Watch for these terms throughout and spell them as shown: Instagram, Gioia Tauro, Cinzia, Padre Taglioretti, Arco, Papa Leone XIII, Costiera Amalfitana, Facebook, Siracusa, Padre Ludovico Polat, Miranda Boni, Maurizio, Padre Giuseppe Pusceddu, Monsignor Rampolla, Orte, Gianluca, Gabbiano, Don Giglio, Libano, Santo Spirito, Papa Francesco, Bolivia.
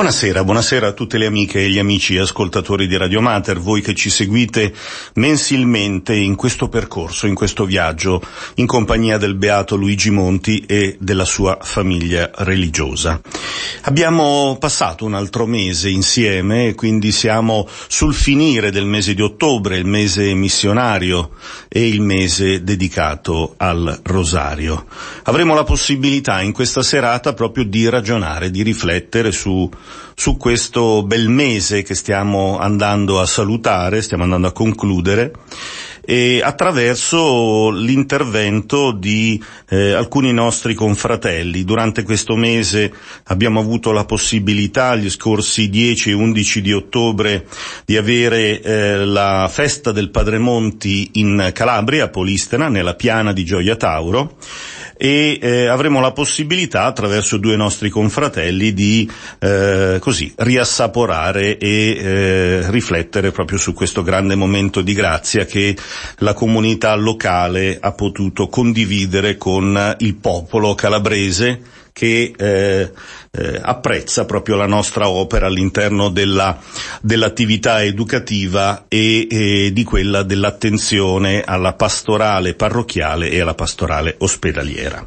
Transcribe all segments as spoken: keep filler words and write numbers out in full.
Buonasera, buonasera a tutte le amiche e gli amici ascoltatori di Radio Mater, voi che ci seguite mensilmente in questo percorso, in questo viaggio, in compagnia del beato Luigi Monti e della sua famiglia religiosa. Abbiamo passato un altro mese insieme e quindi siamo sul finire del mese di ottobre, il mese missionario e il mese dedicato al Rosario. Avremo la possibilità in questa serata proprio di ragionare, di riflettere su su questo bel mese che stiamo andando a salutare, stiamo andando a concludere, e attraverso l'intervento di eh, alcuni nostri confratelli. Durante questo mese abbiamo avuto la possibilità, gli scorsi dieci e undici di ottobre, di avere eh, la festa del Padre Monti in Calabria, a Polistena, nella piana di Gioia Tauro, e eh, avremo la possibilità, attraverso due nostri confratelli, di eh, così riassaporare e eh, riflettere proprio su questo grande momento di grazia che la comunità locale ha potuto condividere con il popolo calabrese, che eh, eh, apprezza proprio la nostra opera all'interno della, dell'attività educativa e eh, di quella dell'attenzione alla pastorale parrocchiale e alla pastorale ospedaliera.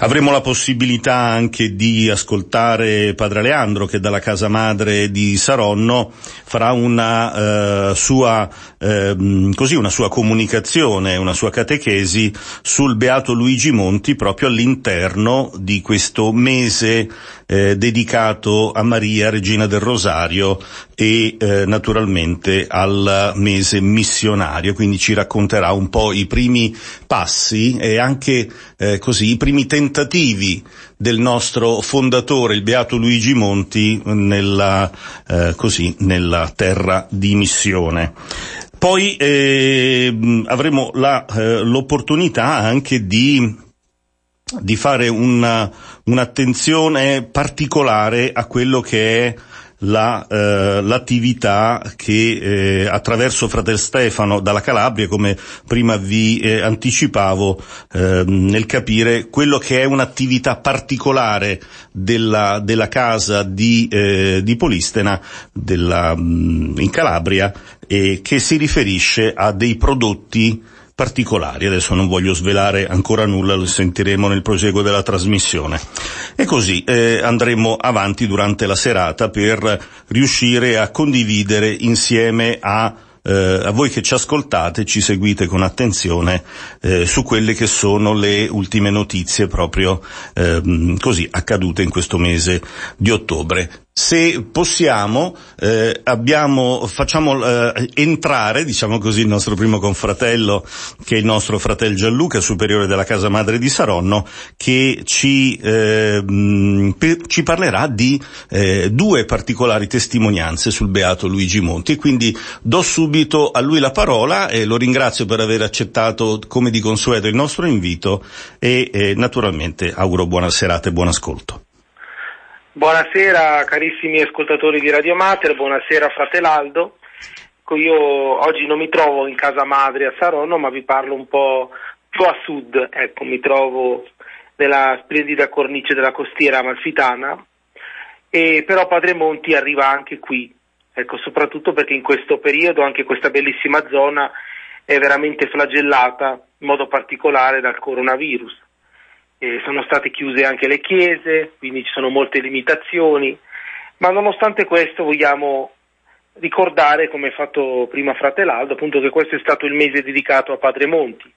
Avremo la possibilità anche di ascoltare Padre Leandro, che dalla casa madre di Saronno farà una eh, sua eh, così una sua comunicazione, una sua catechesi sul beato Luigi Monti, proprio all'interno di questo mese eh, dedicato a Maria, Regina del Rosario, e eh, naturalmente al mese missionario. Quindi ci racconterà un po' i primi passi e anche eh, così i primi tentativi del nostro fondatore, il beato Luigi Monti, nella eh, così nella terra di missione. Poi eh, avremo la eh, l'opportunità anche di di fare una un'attenzione particolare a quello che è la eh, l'attività che eh, attraverso Fratel Stefano dalla Calabria, come prima vi eh, anticipavo, eh, nel capire quello che è un'attività particolare della della casa di eh, di Polistena, della in Calabria, e che si riferisce a dei prodotti particolari. Adesso non voglio svelare ancora nulla, lo sentiremo nel proseguo della trasmissione. E così eh, andremo avanti durante la serata per riuscire a condividere insieme a Eh, a voi che ci ascoltate, ci seguite con attenzione eh, su quelle che sono le ultime notizie proprio ehm, così accadute in questo mese di ottobre. Se possiamo, eh, abbiamo facciamo eh, entrare, diciamo così, il nostro primo confratello, che è il nostro fratello Gianluca, superiore della casa madre di Saronno, che ci eh, per, ci parlerà di eh, due particolari testimonianze sul beato Luigi Monti. Quindi do subito a lui la parola e lo ringrazio per aver accettato, come di consueto, il nostro invito, e eh, naturalmente auguro buona serata e buon ascolto. Buonasera carissimi ascoltatori di Radio Mater, buonasera Fratel Aldo. Io oggi non mi trovo in casa madre a Saronno, ma vi parlo un po' più a sud, ecco, mi trovo nella splendida cornice della Costiera Amalfitana, e però Padre Monti arriva anche qui. Ecco, soprattutto perché in questo periodo anche questa bellissima zona è veramente flagellata in modo particolare dal coronavirus. Eh, sono state chiuse anche le chiese, quindi ci sono molte limitazioni, ma nonostante questo vogliamo ricordare, come ha fatto prima Fratel Aldo, appunto, che questo è stato il mese dedicato a Padre Monti,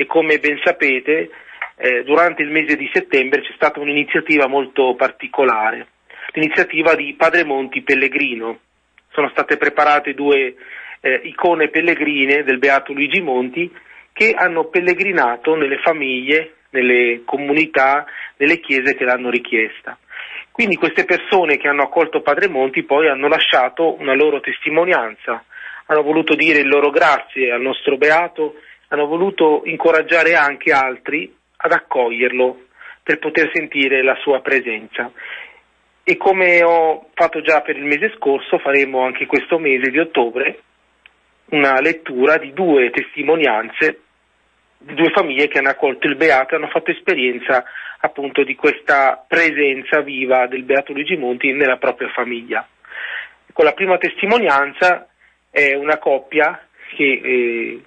e come ben sapete eh, durante il mese di settembre c'è stata un'iniziativa molto particolare, l'iniziativa di Padre Monti Pellegrino. Sono state preparate due eh, icone pellegrine del beato Luigi Monti, che hanno pellegrinato nelle famiglie, nelle comunità, nelle chiese che l'hanno richiesta. Quindi queste persone che hanno accolto Padre Monti poi hanno lasciato una loro testimonianza, hanno voluto dire il loro grazie al nostro beato, hanno voluto incoraggiare anche altri ad accoglierlo per poter sentire la sua presenza. E come ho fatto già per il mese scorso, faremo anche questo mese di ottobre una lettura di due testimonianze di due famiglie che hanno accolto il beato e hanno fatto esperienza appunto di questa presenza viva del Beato Luigi Monti nella propria famiglia. Con la prima testimonianza è una coppia che eh,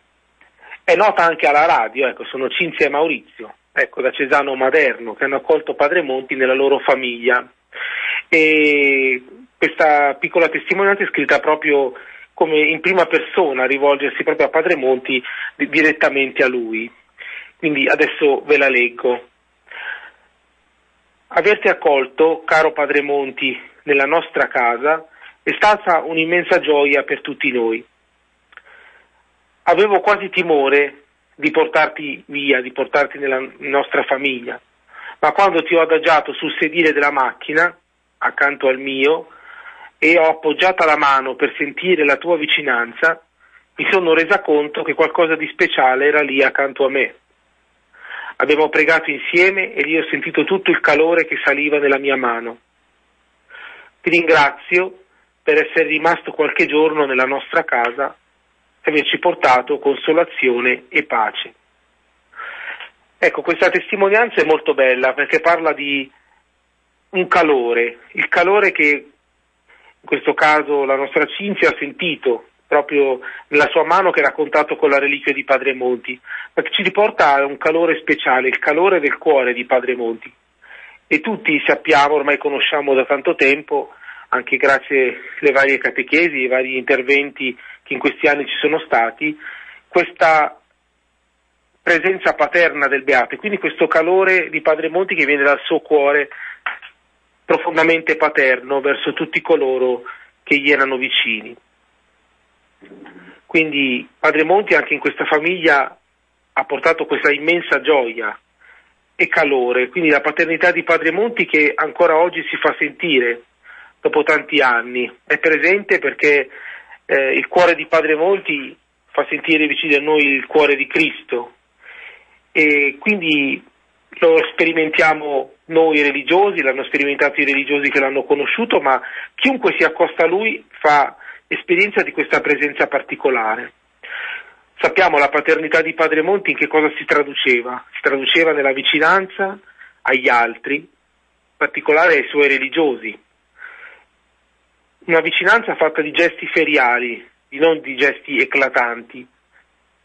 è nota anche alla radio, ecco, sono Cinzia e Maurizio, ecco, da Cesano Maderno, che hanno accolto Padre Monti nella loro famiglia. E questa piccola testimonianza è scritta proprio come in prima persona, rivolgersi proprio a Padre Monti direttamente a lui. Quindi adesso ve la leggo. Averti accolto, caro Padre Monti, nella nostra casa è stata un'immensa gioia per tutti noi. Avevo quasi timore di portarti via, di portarti nella nostra famiglia, ma quando ti ho adagiato sul sedile della macchina, accanto al mio, e ho appoggiata la mano per sentire la tua vicinanza, mi sono resa conto che qualcosa di speciale era lì accanto a me. Abbiamo pregato insieme e lì ho sentito tutto il calore che saliva nella mia mano. Ti ringrazio per essere rimasto qualche giorno nella nostra casa e averci portato consolazione e pace. Ecco, questa testimonianza è molto bella perché parla di un calore, il calore che in questo caso la nostra Cinzia ha sentito proprio nella sua mano che era contatto con la reliquia di Padre Monti, ma che ci riporta a un calore speciale, il calore del cuore di Padre Monti. E tutti sappiamo, ormai conosciamo da tanto tempo, anche grazie alle varie catechesi, ai vari interventi che in questi anni ci sono stati, questa presenza paterna del Beato, e quindi questo calore di Padre Monti che viene dal suo cuore profondamente paterno verso tutti coloro che gli erano vicini. Quindi Padre Monti anche in questa famiglia ha portato questa immensa gioia e calore, quindi la paternità di Padre Monti che ancora oggi si fa sentire dopo tanti anni, è presente perché eh, il cuore di Padre Monti fa sentire vicino a noi il cuore di Cristo e quindi lo sperimentiamo noi religiosi, l'hanno sperimentato i religiosi che l'hanno conosciuto, ma chiunque si accosta a lui fa esperienza di questa presenza particolare. Sappiamo la paternità di Padre Monti in che cosa si traduceva, si traduceva nella vicinanza agli altri, in particolare ai suoi religiosi, una vicinanza fatta di gesti feriali, non di gesti eclatanti,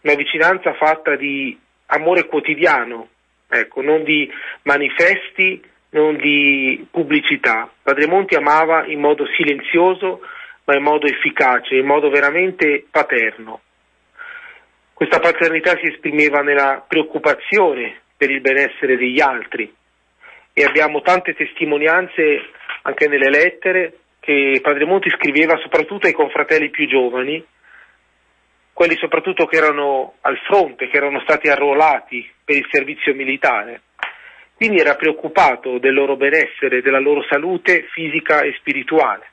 una vicinanza fatta di amore quotidiano, ecco, non di manifesti, non di pubblicità. Padre Monti amava in modo silenzioso, ma in modo efficace, in modo veramente paterno. Questa paternità si esprimeva nella preoccupazione per il benessere degli altri e abbiamo tante testimonianze anche nelle lettere che Padre Monti scriveva soprattutto ai confratelli più giovani, quelli soprattutto che erano al fronte, che erano stati arruolati per il servizio militare. Quindi era preoccupato del loro benessere, della loro salute fisica e spirituale.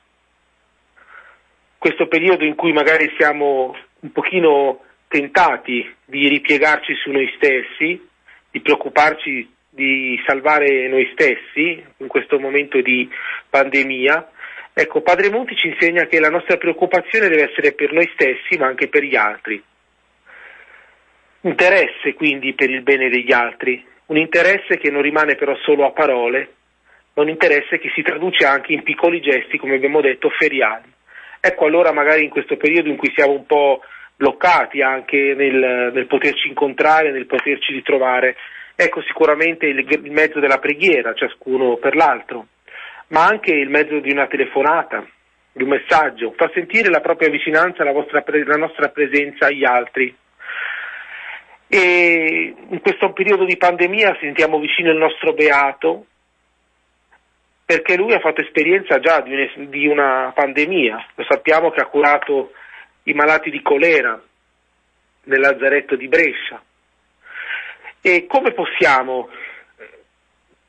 Questo periodo in cui magari siamo un pochino tentati di ripiegarci su noi stessi, di preoccuparci di salvare noi stessi in questo momento di pandemia, ecco, Padre Monti ci insegna che la nostra preoccupazione deve essere per noi stessi, ma anche per gli altri. Interesse quindi per il bene degli altri, un interesse che non rimane però solo a parole, ma un interesse che si traduce anche in piccoli gesti, come abbiamo detto, feriali. Ecco, allora magari in questo periodo in cui siamo un po' bloccati anche nel, nel poterci incontrare, nel poterci ritrovare, ecco sicuramente il, il mezzo della preghiera, ciascuno per l'altro, ma anche il mezzo di una telefonata, di un messaggio, fa sentire la propria vicinanza, la, vostra, la nostra presenza agli altri. E in questo periodo di pandemia sentiamo vicino il nostro Beato, perché lui ha fatto esperienza già di una pandemia, lo sappiamo che ha curato i malati di colera nel lazzaretto di Brescia. E come possiamo,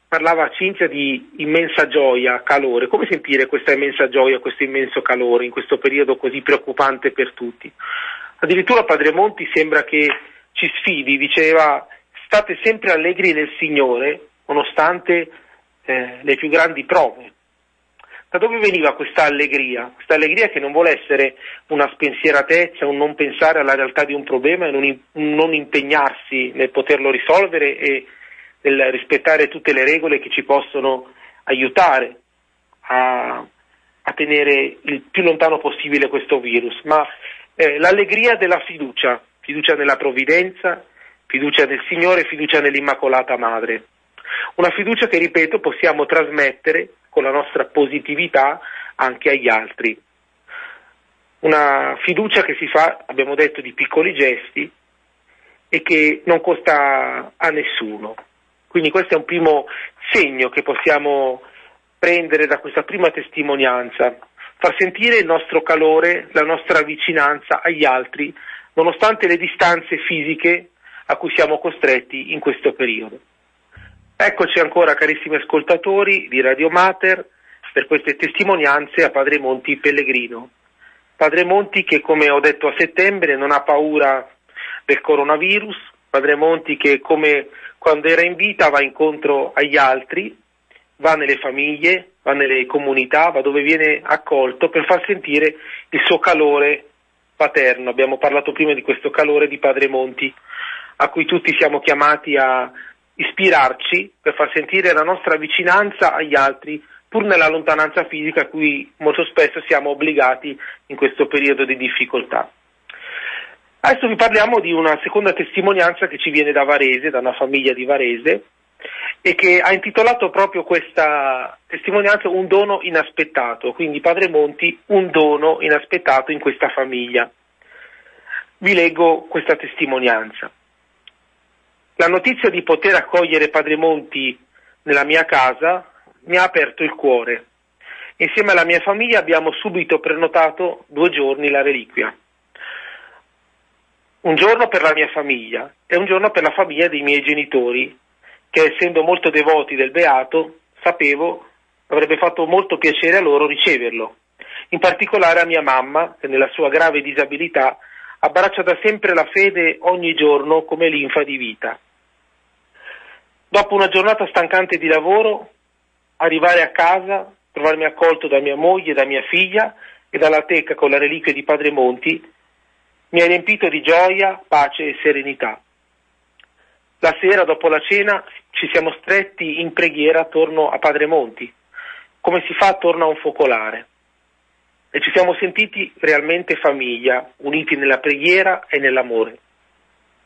parlava Cinzia di immensa gioia, calore, come sentire questa immensa gioia, questo immenso calore in questo periodo così preoccupante per tutti? Addirittura Padre Monti sembra che ci sfidi, diceva state sempre allegri nel Signore nonostante Eh, le più grandi prove. Da dove veniva questa allegria? Questa allegria che non vuole essere una spensieratezza, un non pensare alla realtà di un problema e non, in, non impegnarsi nel poterlo risolvere e nel rispettare tutte le regole che ci possono aiutare a, a tenere il più lontano possibile questo virus, ma eh, l'allegria della fiducia, fiducia nella provvidenza, fiducia nel Signore, fiducia nell'Immacolata Madre. Una fiducia che, ripeto, possiamo trasmettere con la nostra positività anche agli altri. Una fiducia che si fa, abbiamo detto, di piccoli gesti e che non costa a nessuno. Quindi questo è un primo segno che possiamo prendere da questa prima testimonianza, far sentire il nostro calore, la nostra vicinanza agli altri, nonostante le distanze fisiche a cui siamo costretti in questo periodo. Eccoci ancora, carissimi ascoltatori di Radio Mater, per queste testimonianze a Padre Monti Pellegrino. Padre Monti che, come ho detto a settembre, non ha paura del coronavirus, Padre Monti che, come quando era in vita, va incontro agli altri, va nelle famiglie, va nelle comunità, va dove viene accolto per far sentire il suo calore paterno. Abbiamo parlato prima di questo calore di Padre Monti, a cui tutti siamo chiamati a ispirarci per far sentire la nostra vicinanza agli altri, pur nella lontananza fisica a cui molto spesso siamo obbligati in questo periodo di difficoltà. Adesso vi parliamo di una seconda testimonianza che ci viene da Varese, da una famiglia di Varese, e che ha intitolato proprio questa testimonianza Un dono inaspettato, quindi Padre Monti, un dono inaspettato in questa famiglia. Vi leggo questa testimonianza. La notizia di poter accogliere Padre Monti nella mia casa mi ha aperto il cuore. Insieme alla mia famiglia abbiamo subito prenotato due giorni la reliquia. Un giorno per la mia famiglia e un giorno per la famiglia dei miei genitori, che essendo molto devoti del Beato, sapevo avrebbe fatto molto piacere a loro riceverlo. In particolare a mia mamma, che nella sua grave disabilità abbraccia da sempre la fede ogni giorno come linfa di vita. Dopo una giornata stancante di lavoro, arrivare a casa, trovarmi accolto da mia moglie, da mia figlia e dalla teca con la reliquia di Padre Monti, mi ha riempito di gioia, pace e serenità. La sera, dopo la cena, ci siamo stretti in preghiera attorno a Padre Monti, come si fa attorno a un focolare. E ci siamo sentiti realmente famiglia, uniti nella preghiera e nell'amore.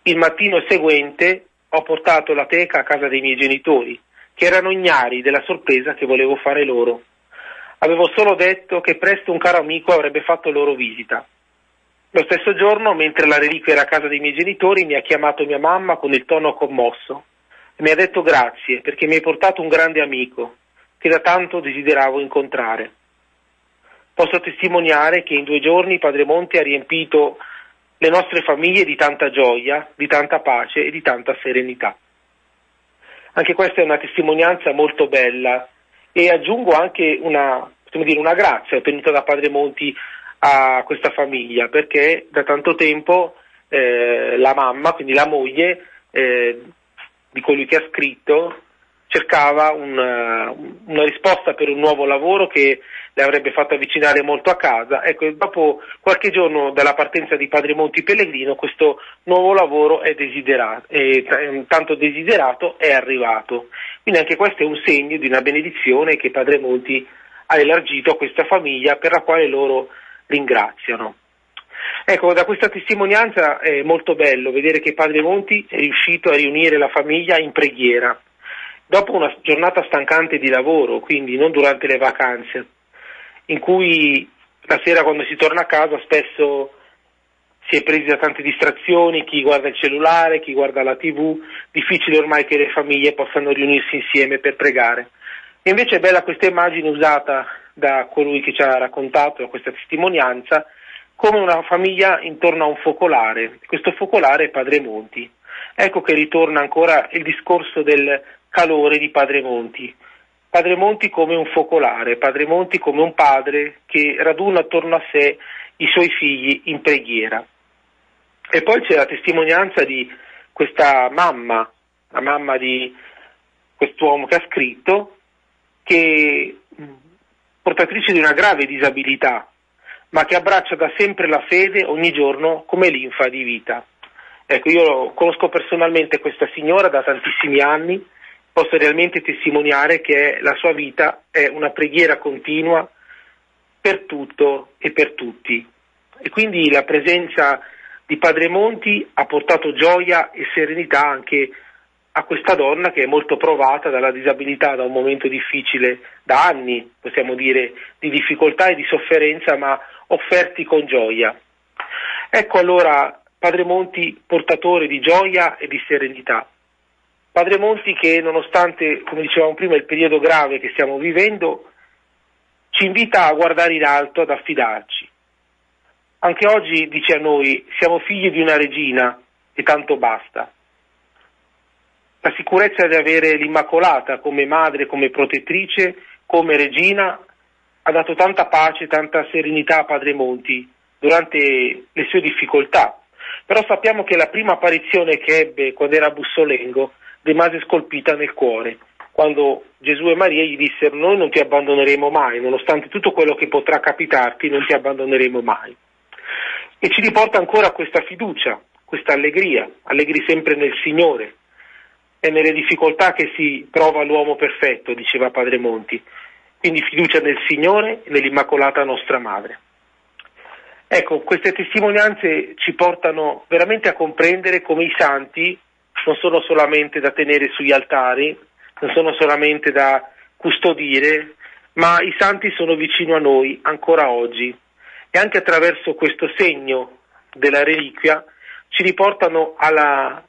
Il mattino seguente ho portato la teca a casa dei miei genitori, che erano ignari della sorpresa che volevo fare loro. Avevo solo detto che presto un caro amico avrebbe fatto loro visita. Lo stesso giorno, mentre la reliquia era a casa dei miei genitori, mi ha chiamato mia mamma con il tono commosso e mi ha detto grazie perché mi hai portato un grande amico che da tanto desideravo incontrare. Posso testimoniare che in due giorni Padre Monti ha riempito le nostre famiglie di tanta gioia, di tanta pace e di tanta serenità. Anche questa è una testimonianza molto bella e aggiungo anche una, possiamo dire, una grazia ottenuta da Padre Monti a questa famiglia, perché da tanto tempo eh, la mamma, quindi la moglie eh, di colui che ha scritto, cercava una, una risposta per un nuovo lavoro che le avrebbe fatto avvicinare molto a casa. Ecco, dopo qualche giorno dalla partenza di Padre Monti Pellegrino, questo nuovo lavoro è desiderato, è tanto desiderato, è arrivato. Quindi anche questo è un segno di una benedizione che Padre Monti ha elargito a questa famiglia, per la quale loro ringraziano. Ecco, da questa testimonianza è molto bello vedere che Padre Monti è riuscito a riunire la famiglia in preghiera, dopo una giornata stancante di lavoro, quindi non durante le vacanze, in cui la sera quando si torna a casa spesso si è presi da tante distrazioni, chi guarda il cellulare, chi guarda la tivù, difficile ormai che le famiglie possano riunirsi insieme per pregare. E invece è bella questa immagine usata da colui che ci ha raccontato questa testimonianza, come una famiglia intorno a un focolare. Questo focolare è Padre Monti. Ecco che ritorna ancora il discorso del calore di Padre Monti. Padre Monti come un focolare, Padre Monti come un padre che raduna attorno a sé i suoi figli in preghiera. E poi c'è la testimonianza di questa mamma, la mamma di quest'uomo che ha scritto, che è portatrice di una grave disabilità, ma che abbraccia da sempre la fede ogni giorno come linfa di vita. Ecco, io conosco personalmente questa signora da tantissimi anni, posso realmente testimoniare che la sua vita è una preghiera continua per tutto e per tutti. E quindi la presenza di Padre Monti ha portato gioia e serenità anche a questa donna che è molto provata dalla disabilità, da un momento difficile, da anni, possiamo dire, di difficoltà e di sofferenza, ma offerti con gioia. Ecco allora Padre Monti portatore di gioia e di serenità. Padre Monti che, nonostante, come dicevamo prima, il periodo grave che stiamo vivendo, ci invita a guardare in alto, ad affidarci. Anche oggi dice a noi, siamo figli di una regina e tanto basta. La sicurezza di avere l'Immacolata come madre, come protettrice, come regina, ha dato tanta pace, tanta serenità a Padre Monti durante le sue difficoltà. Però sappiamo che la prima apparizione che ebbe quando era a Bussolengo rimase scolpita nel cuore, quando Gesù e Maria gli dissero noi non ti abbandoneremo mai, nonostante tutto quello che potrà capitarti non ti abbandoneremo mai. E ci riporta ancora questa fiducia, questa allegria, allegri sempre nel Signore. È nelle difficoltà che si prova l'uomo perfetto, diceva Padre Monti, quindi fiducia nel Signore e nell'Immacolata nostra Madre. Ecco, queste testimonianze ci portano veramente a comprendere come i santi non sono solamente da tenere sugli altari, non sono solamente da custodire, ma i santi sono vicino a noi ancora oggi e anche attraverso questo segno della reliquia ci riportano alla,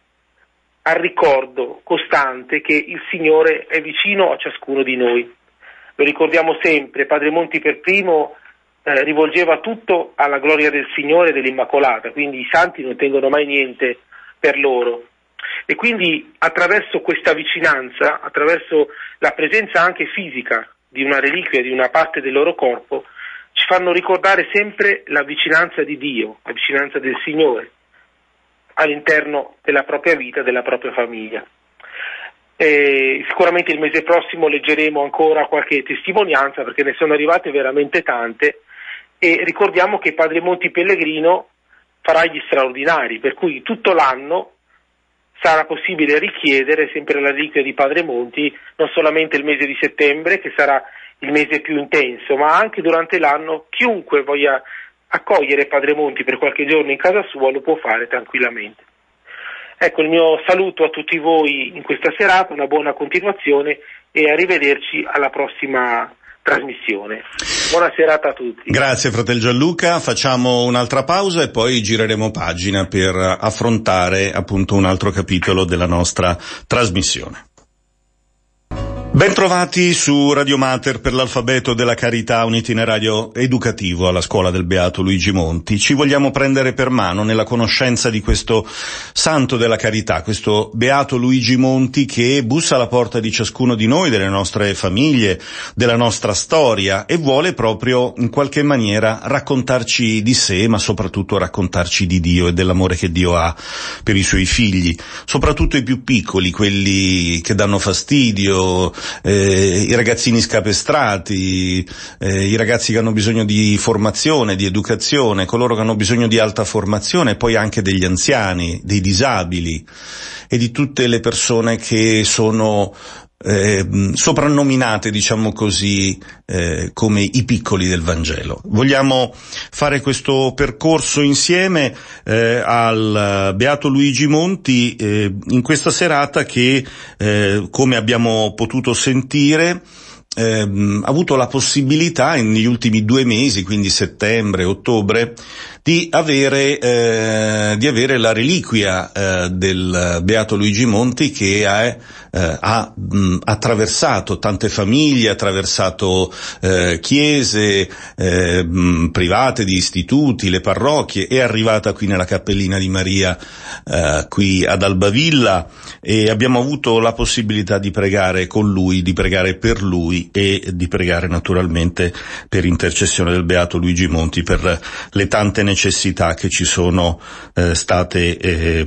al ricordo costante che il Signore è vicino a ciascuno di noi. Lo ricordiamo sempre, Padre Monti per primo eh, rivolgeva tutto alla gloria del Signore e dell'Immacolata, quindi i santi non tengono mai niente per loro. E quindi attraverso questa vicinanza, attraverso la presenza anche fisica di una reliquia, di una parte del loro corpo, ci fanno ricordare sempre la vicinanza di Dio, la vicinanza del Signore all'interno della propria vita, della propria famiglia. E sicuramente il mese prossimo leggeremo ancora qualche testimonianza perché ne sono arrivate veramente tante e ricordiamo che Padre Monti Pellegrino farà gli straordinari, per cui tutto l'anno sarà possibile richiedere sempre la reliquia di Padre Monti, non solamente il mese di settembre, che sarà il mese più intenso, ma anche durante l'anno chiunque voglia accogliere Padre Monti per qualche giorno in casa sua lo può fare tranquillamente. Ecco il mio saluto a tutti voi in questa serata, una buona continuazione e arrivederci alla prossima trasmissione. Buona serata a tutti. Grazie fratel Gianluca, facciamo un'altra pausa e poi gireremo pagina per affrontare appunto un altro capitolo della nostra trasmissione. Bentrovati su Radio Mater per l'alfabeto della carità, un itinerario educativo alla scuola del Beato Luigi Monti. Ci vogliamo prendere per mano nella conoscenza di questo santo della carità, questo Beato Luigi Monti che bussa alla porta di ciascuno di noi, delle nostre famiglie, della nostra storia e vuole proprio in qualche maniera raccontarci di sé, ma soprattutto raccontarci di Dio e dell'amore che Dio ha per i suoi figli, soprattutto i più piccoli, quelli che danno fastidio, Eh, i ragazzini scapestrati, eh, i ragazzi che hanno bisogno di formazione, di educazione, coloro che hanno bisogno di alta formazione e poi anche degli anziani, dei disabili e di tutte le persone che sono eh, soprannominate, diciamo così, eh, come i piccoli del Vangelo. Vogliamo fare questo percorso insieme eh, al Beato Luigi Monti eh, in questa serata che, eh, come abbiamo potuto sentire, Ehm, ha avuto la possibilità negli ultimi due mesi, quindi settembre, ottobre, di avere eh, di avere la reliquia eh, del Beato Luigi Monti che ha, eh, ha mh, attraversato tante famiglie, ha attraversato eh, chiese eh, mh, private, di istituti, le parrocchie, è arrivata qui nella Cappellina di Maria eh, qui ad Albavilla e abbiamo avuto la possibilità di pregare con lui, di pregare per lui e di pregare naturalmente per intercessione del Beato Luigi Monti per le tante necessità che ci sono eh, state eh,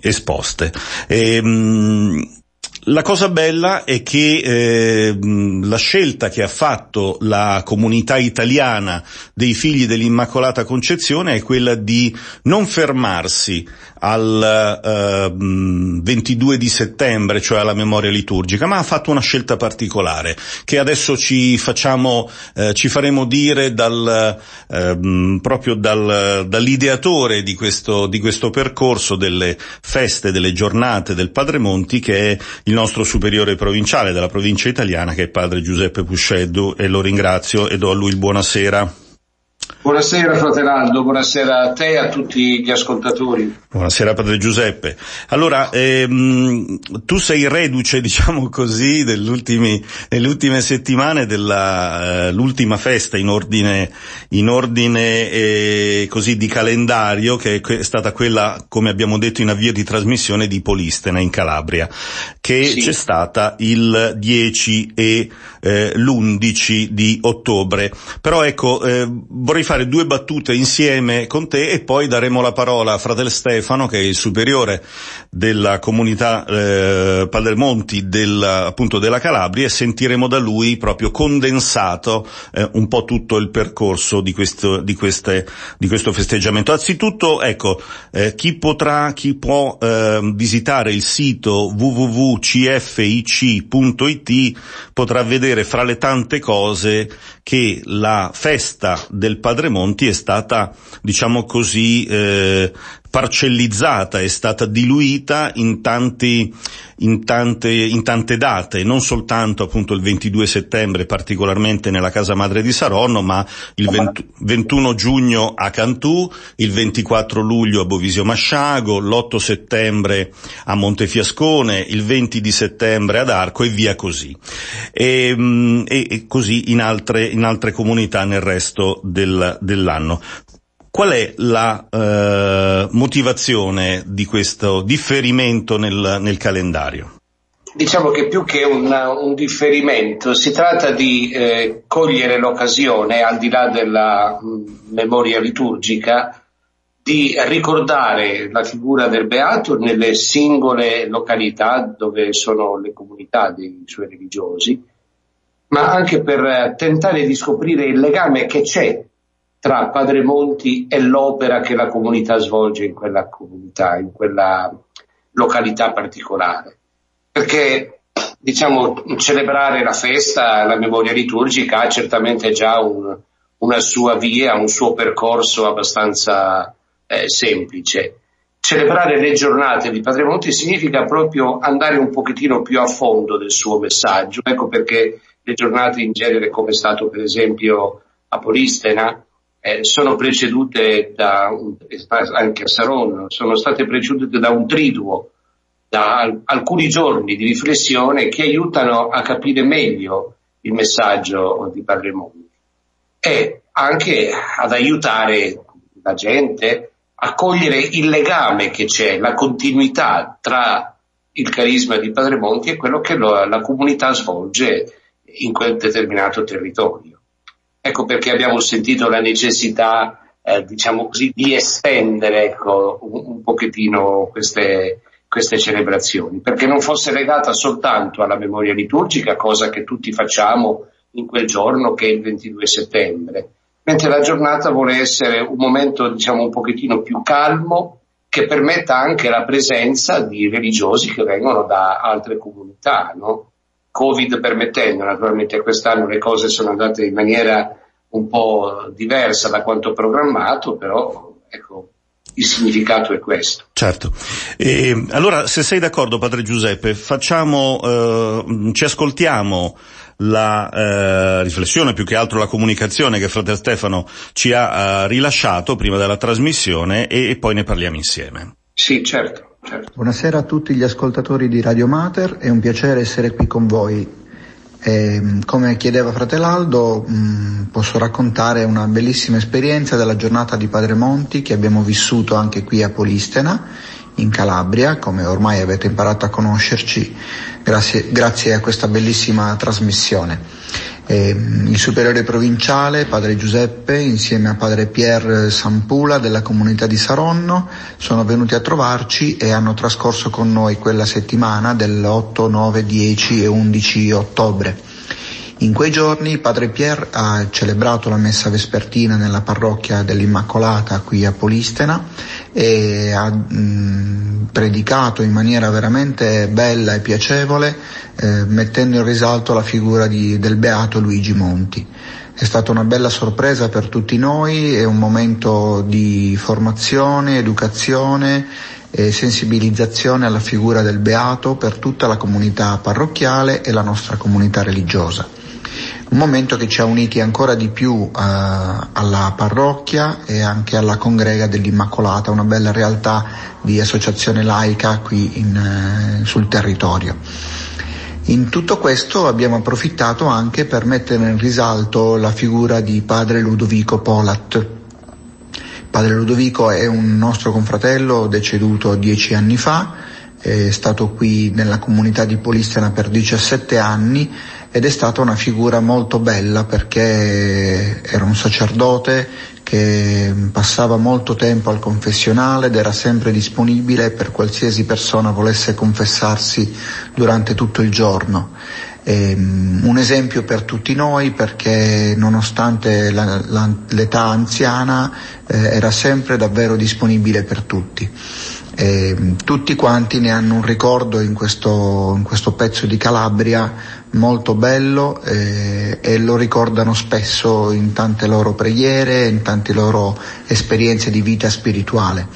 esposte. E, mh, La cosa bella è che eh, la scelta che ha fatto la comunità italiana dei figli dell'Immacolata Concezione è quella di non fermarsi al eh, ventidue di settembre, cioè alla memoria liturgica, ma ha fatto una scelta particolare che adesso ci facciamo eh, ci faremo dire dal eh, proprio dal dall'ideatore di questo di questo percorso delle feste, delle giornate del Padre Monti, che è il nostro superiore provinciale della provincia italiana, che è Padre Giuseppe Pusceddu, e lo ringrazio e do a lui il buonasera. Buonasera Fratel Aldo, buonasera a te e a tutti gli ascoltatori. Buonasera Padre Giuseppe. Allora, ehm, tu sei reduce, diciamo così, dell'ultimi, delle ultime settimane della eh, l'ultima festa in ordine in ordine eh, così di calendario, che è stata quella, come abbiamo detto in avvio di trasmissione, di Polistena in Calabria, che sì. C'è stata il dieci e eh, l'undici di ottobre. Però ecco, eh, vorrei fare due battute insieme con te e poi daremo la parola a Fratel Stefano, che è il superiore della comunità eh, Padre Monti del, appunto della Calabria, e sentiremo da lui proprio condensato eh, un po' tutto il percorso di questo di queste di questo festeggiamento. Anzitutto, ecco, eh, chi potrà chi può eh, visitare il sito w w w punto c f i c punto i t potrà vedere, fra le tante cose, che la festa del Padre Monti è stata, diciamo così, eh, parcellizzata, è stata diluita in tanti, in tante, in tante date, non soltanto appunto il ventidue settembre, particolarmente nella Casa Madre di Saronno, ma il ventuno giugno a Cantù, il ventiquattro luglio a Bovisio Masciago, l'otto settembre a Montefiascone, il venti di settembre ad Arco e via così. E, e così in altre, in altre comunità nel resto del, dell'anno. Qual è la eh, motivazione di questo differimento nel, nel calendario? Diciamo che più che una, un differimento si tratta di eh, cogliere l'occasione, al di là della mh, memoria liturgica, di ricordare la figura del Beato nelle singole località dove sono le comunità dei suoi religiosi, ma anche per tentare di scoprire il legame che c'è tra Padre Monti e l'opera che la comunità svolge in quella comunità, in quella località particolare. Perché, diciamo, celebrare la festa, la memoria liturgica, ha certamente già un, una sua via, un suo percorso abbastanza eh, semplice. Celebrare le giornate di Padre Monti significa proprio andare un pochettino più a fondo del suo messaggio. Ecco perché le giornate in genere, come è stato per esempio a Polistena, Eh, sono precedute da un, anche a Saronno, sono state precedute da un triduo, da alcuni giorni di riflessione che aiutano a capire meglio il messaggio di Padre Monti e anche ad aiutare la gente a cogliere il legame che c'è, la continuità tra il carisma di Padre Monti e quello che lo, la comunità svolge in quel determinato territorio. Ecco perché abbiamo sentito la necessità, eh, diciamo così, di estendere, ecco, un, un pochettino queste, queste celebrazioni, perché non fosse legata soltanto alla memoria liturgica, cosa che tutti facciamo in quel giorno che è il ventidue settembre, mentre la giornata vuole essere un momento, diciamo, un pochettino più calmo, che permetta anche la presenza di religiosi che vengono da altre comunità, no? Covid permettendo, naturalmente quest'anno le cose sono andate in maniera un po' diversa da quanto programmato, però ecco, il significato è questo. Certo. E, allora, se sei d'accordo Padre Giuseppe, facciamo, eh, ci ascoltiamo la eh, riflessione, più che altro la comunicazione che Fratel Stefano ci ha eh, rilasciato prima della trasmissione e, e poi ne parliamo insieme. Sì, certo. Certo. Buonasera a tutti gli ascoltatori di Radio Mater, è un piacere essere qui con voi. E, come chiedeva Fratel Aldo, mh, posso raccontare una bellissima esperienza della giornata di Padre Monti che abbiamo vissuto anche qui a Polistena, in Calabria, come ormai avete imparato a conoscerci grazie, grazie a questa bellissima trasmissione. eh, il superiore provinciale Padre Giuseppe insieme a Padre Pierre Sampula della comunità di Saronno sono venuti a trovarci e hanno trascorso con noi quella settimana dell'otto, nove, dieci e undici ottobre. In quei giorni Padre Pierre ha celebrato la messa vespertina nella parrocchia dell'Immacolata qui a Polistena e ha mh, predicato in maniera veramente bella e piacevole, eh, mettendo in risalto la figura di, del beato Luigi Monti. È stata una bella sorpresa per tutti noi, è un momento di formazione, educazione e sensibilizzazione alla figura del beato per tutta la comunità parrocchiale e la nostra comunità religiosa. Un momento che ci ha uniti ancora di più eh, alla parrocchia e anche alla congrega dell'Immacolata, una bella realtà di associazione laica qui in, eh, sul territorio. In tutto questo abbiamo approfittato anche per mettere in risalto la figura di Padre Ludovico Polat. Padre Ludovico è un nostro confratello deceduto dieci anni fa, è stato qui nella comunità di Polistena per diciassette anni ed è stata una figura molto bella perché era un sacerdote che passava molto tempo al confessionale ed era sempre disponibile per qualsiasi persona volesse confessarsi durante tutto il giorno. Ehm, un esempio per tutti noi perché nonostante la, la, l'età anziana eh, era sempre davvero disponibile per tutti. E tutti quanti ne hanno un ricordo in questo, in questo pezzo di Calabria molto bello eh, e lo ricordano spesso in tante loro preghiere, in tante loro esperienze di vita spirituale.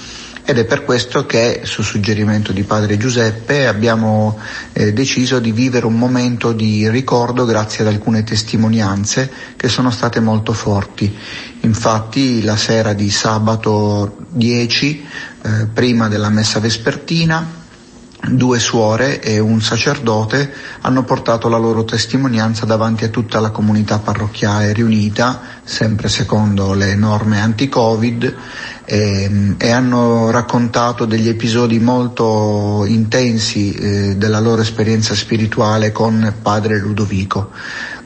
Ed è per questo che, su suggerimento di Padre Giuseppe, abbiamo eh, deciso di vivere un momento di ricordo grazie ad alcune testimonianze che sono state molto forti. Infatti, la sera di sabato dieci, eh, prima della messa vespertina, due suore e un sacerdote hanno portato la loro testimonianza davanti a tutta la comunità parrocchiale riunita, sempre secondo le norme anti-Covid, e, e hanno raccontato degli episodi molto intensi eh, della loro esperienza spirituale con Padre Ludovico,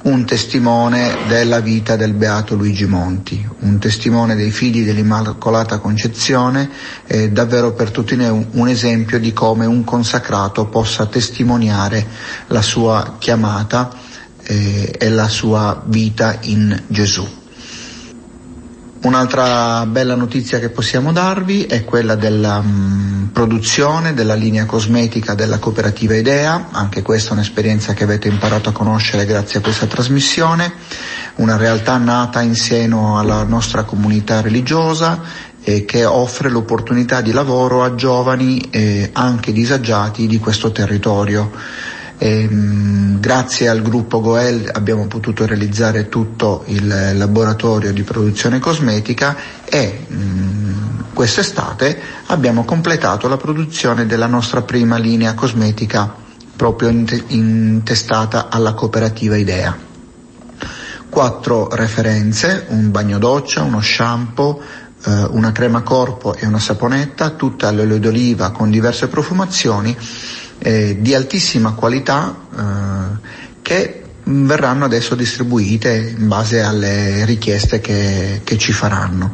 un testimone della vita del beato Luigi Monti, un testimone dei figli dell'Immacolata Concezione, eh, davvero per tutti noi un, un esempio di come un consacrato possa testimoniare la sua chiamata eh, e la sua vita in Gesù. Un'altra bella notizia che possiamo darvi è quella della mh, produzione della linea cosmetica della cooperativa IDEA, anche questa è un'esperienza che avete imparato a conoscere grazie a questa trasmissione, una realtà nata in seno alla nostra comunità religiosa e che offre l'opportunità di lavoro a giovani eh, anche disagiati di questo territorio. E, mh, grazie al gruppo Goel abbiamo potuto realizzare tutto il laboratorio di produzione cosmetica e mh, quest'estate abbiamo completato la produzione della nostra prima linea cosmetica proprio intestata alla cooperativa IDEA. Quattro referenze, un bagnodoccia, uno shampoo, una crema corpo e una saponetta, tutta all'olio d'oliva con diverse profumazioni eh, di altissima qualità eh, che verranno adesso distribuite in base alle richieste che, che ci faranno.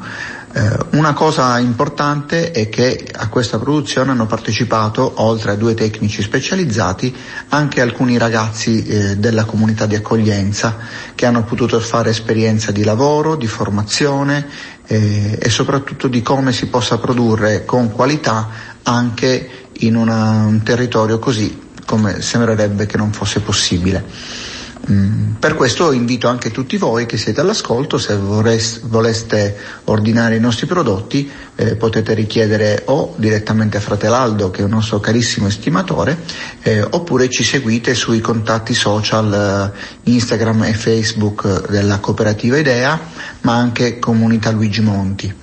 Eh, una cosa importante è che a questa produzione hanno partecipato, oltre a due tecnici specializzati, anche alcuni ragazzi eh, della comunità di accoglienza che hanno potuto fare esperienza di lavoro, di formazione e soprattutto di come si possa produrre con qualità anche in una, un territorio così come sembrerebbe che non fosse possibile. Mm, per questo invito anche tutti voi che siete all'ascolto, se vorreste, voleste ordinare i nostri prodotti eh, potete richiedere o direttamente a Fratel Aldo, che è un nostro carissimo estimatore, eh, oppure ci seguite sui contatti social eh, Instagram e Facebook della cooperativa IDEA, ma anche comunità Luigi Monti.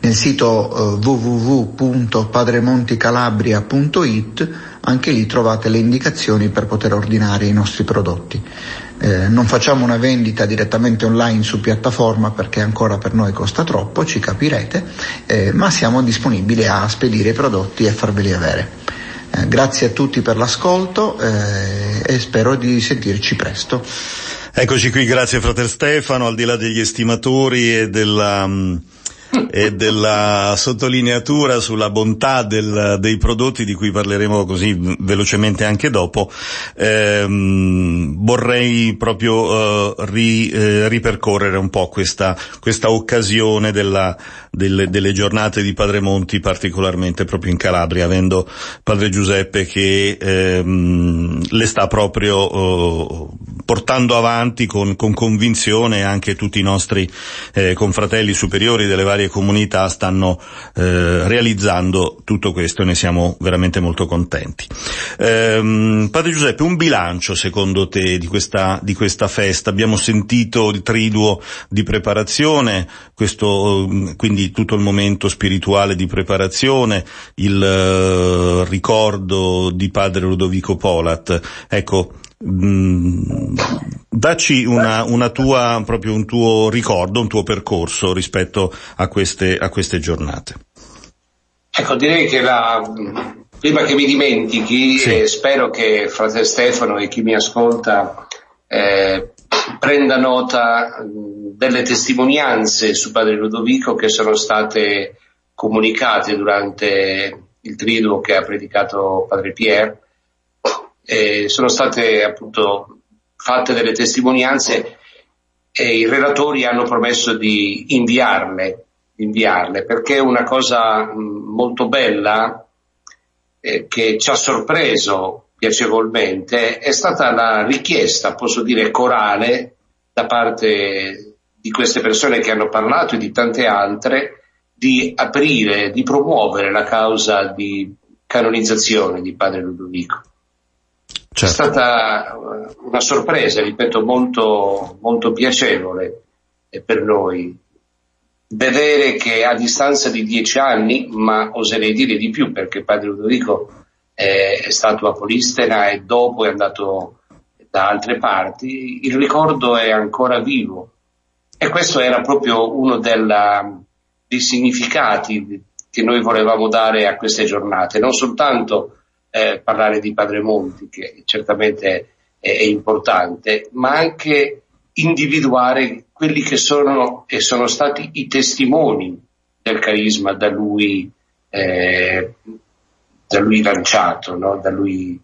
Nel sito eh, w w w punto padremonticalabria punto i t anche lì trovate le indicazioni per poter ordinare i nostri prodotti. Eh, non facciamo una vendita direttamente online su piattaforma perché ancora per noi costa troppo, ci capirete, eh, ma siamo disponibili a spedire i prodotti e farveli avere. Eh, grazie a tutti per l'ascolto eh, e spero di sentirci presto. Eccoci qui, grazie Fratel Stefano, al di là degli estimatori e della... e della sottolineatura sulla bontà del, dei prodotti di cui parleremo così velocemente anche dopo, ehm, vorrei proprio eh, ri, eh, ripercorrere un po' questa, questa occasione della, delle, delle giornate di Padre Monti, particolarmente proprio in Calabria, avendo Padre Giuseppe che ehm, le sta proprio eh, portando avanti con, con convinzione. Anche tutti i nostri eh, confratelli superiori delle varie comunità stanno eh, realizzando tutto questo e ne siamo veramente molto contenti. Ehm, Padre Giuseppe, un bilancio secondo te di questa di questa festa? Abbiamo sentito il triduo di preparazione, questo quindi tutto il momento spirituale di preparazione, il eh, ricordo di Padre Ludovico Polat. Ecco, mh, dacci una, una tua, proprio un tuo ricordo, un tuo percorso rispetto a queste, a queste giornate. Ecco, direi che la, prima che mi dimentichi, sì. eh, spero che Fratel Stefano e chi mi ascolta eh, prenda nota delle testimonianze su Padre Ludovico che sono state comunicate durante il triduo che ha predicato Padre Pierre. Eh, sono state appunto fatte delle testimonianze e i relatori hanno promesso di inviarle, inviarle perché è una cosa molto bella eh, che ci ha sorpreso piacevolmente. È stata la richiesta, posso dire corale, da parte di queste persone che hanno parlato e di tante altre, di aprire, di promuovere la causa di canonizzazione di Padre Ludovico. Certo. È stata una sorpresa, ripeto, molto, molto piacevole per noi. Vedere che a distanza di dieci anni, ma oserei dire di più, perché Padre Ludovico è, è stato a Polistena e dopo è andato da altre parti, il ricordo è ancora vivo. E questo era proprio uno della, dei significati che noi volevamo dare a queste giornate, non soltanto Eh, parlare di Padre Monti, che certamente è, è importante, ma anche individuare quelli che sono e sono stati i testimoni del carisma da lui, eh, da lui lanciato, no? Da lui...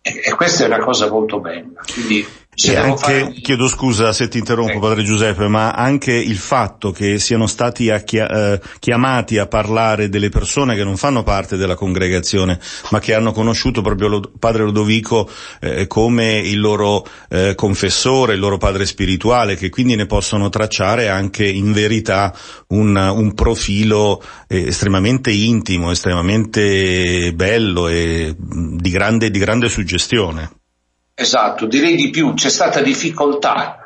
E, e questa è una cosa molto bella. Quindi, e anche, fare... chiedo scusa se ti interrompo, eh. Padre Giuseppe, ma anche il fatto che siano stati a chi- eh, chiamati a parlare delle persone che non fanno parte della congregazione, ma che hanno conosciuto proprio lo- Padre Ludovico eh, come il loro eh, confessore, il loro padre spirituale, che quindi ne possono tracciare anche in verità un, un profilo eh, estremamente intimo, estremamente bello e di grande, di grande suggestione. Esatto, direi di più, c'è stata difficoltà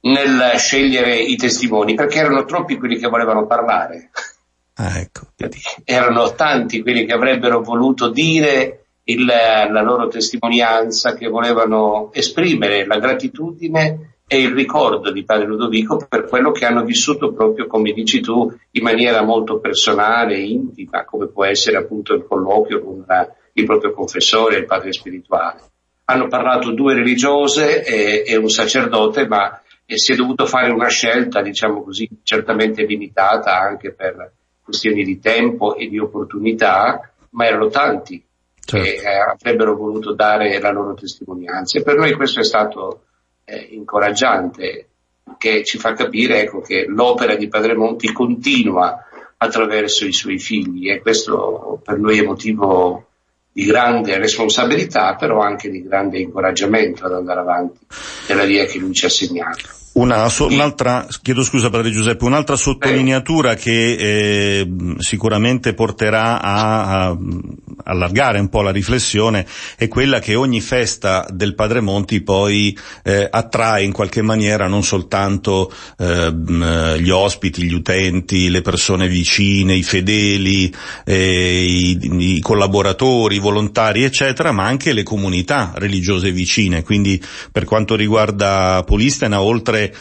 nel scegliere i testimoni, perché erano troppi quelli che volevano parlare. Ah, ecco. Erano tanti quelli che avrebbero voluto dire il, la loro testimonianza, che volevano esprimere la gratitudine e il ricordo di Padre Ludovico per quello che hanno vissuto, proprio come dici tu, in maniera molto personale e intima, come può essere appunto il colloquio con il proprio confessore, il padre spirituale. Hanno parlato due religiose e, e un sacerdote, ma si è dovuto fare una scelta, diciamo così, certamente limitata anche per questioni di tempo e di opportunità, ma erano tanti, certo, che eh, avrebbero voluto dare la loro testimonianza. E per noi questo è stato eh, incoraggiante, che ci fa capire, ecco, che l'opera di Padre Monti continua attraverso i suoi figli, e questo per noi è motivo di grande responsabilità, però anche di grande incoraggiamento ad andare avanti nella via che lui ci ha segnato. Una, so, un'altra, chiedo scusa Padre Giuseppe, un'altra sottolineatura eh. che eh, sicuramente porterà a, a allargare un po' la riflessione è quella che ogni festa del Padre Monti poi eh, attrae in qualche maniera non soltanto eh, gli ospiti, gli utenti, le persone vicine, i fedeli, eh, i, i collaboratori, i volontari eccetera, ma anche le comunità religiose vicine. Quindi per quanto riguarda Polistena, oltre padre,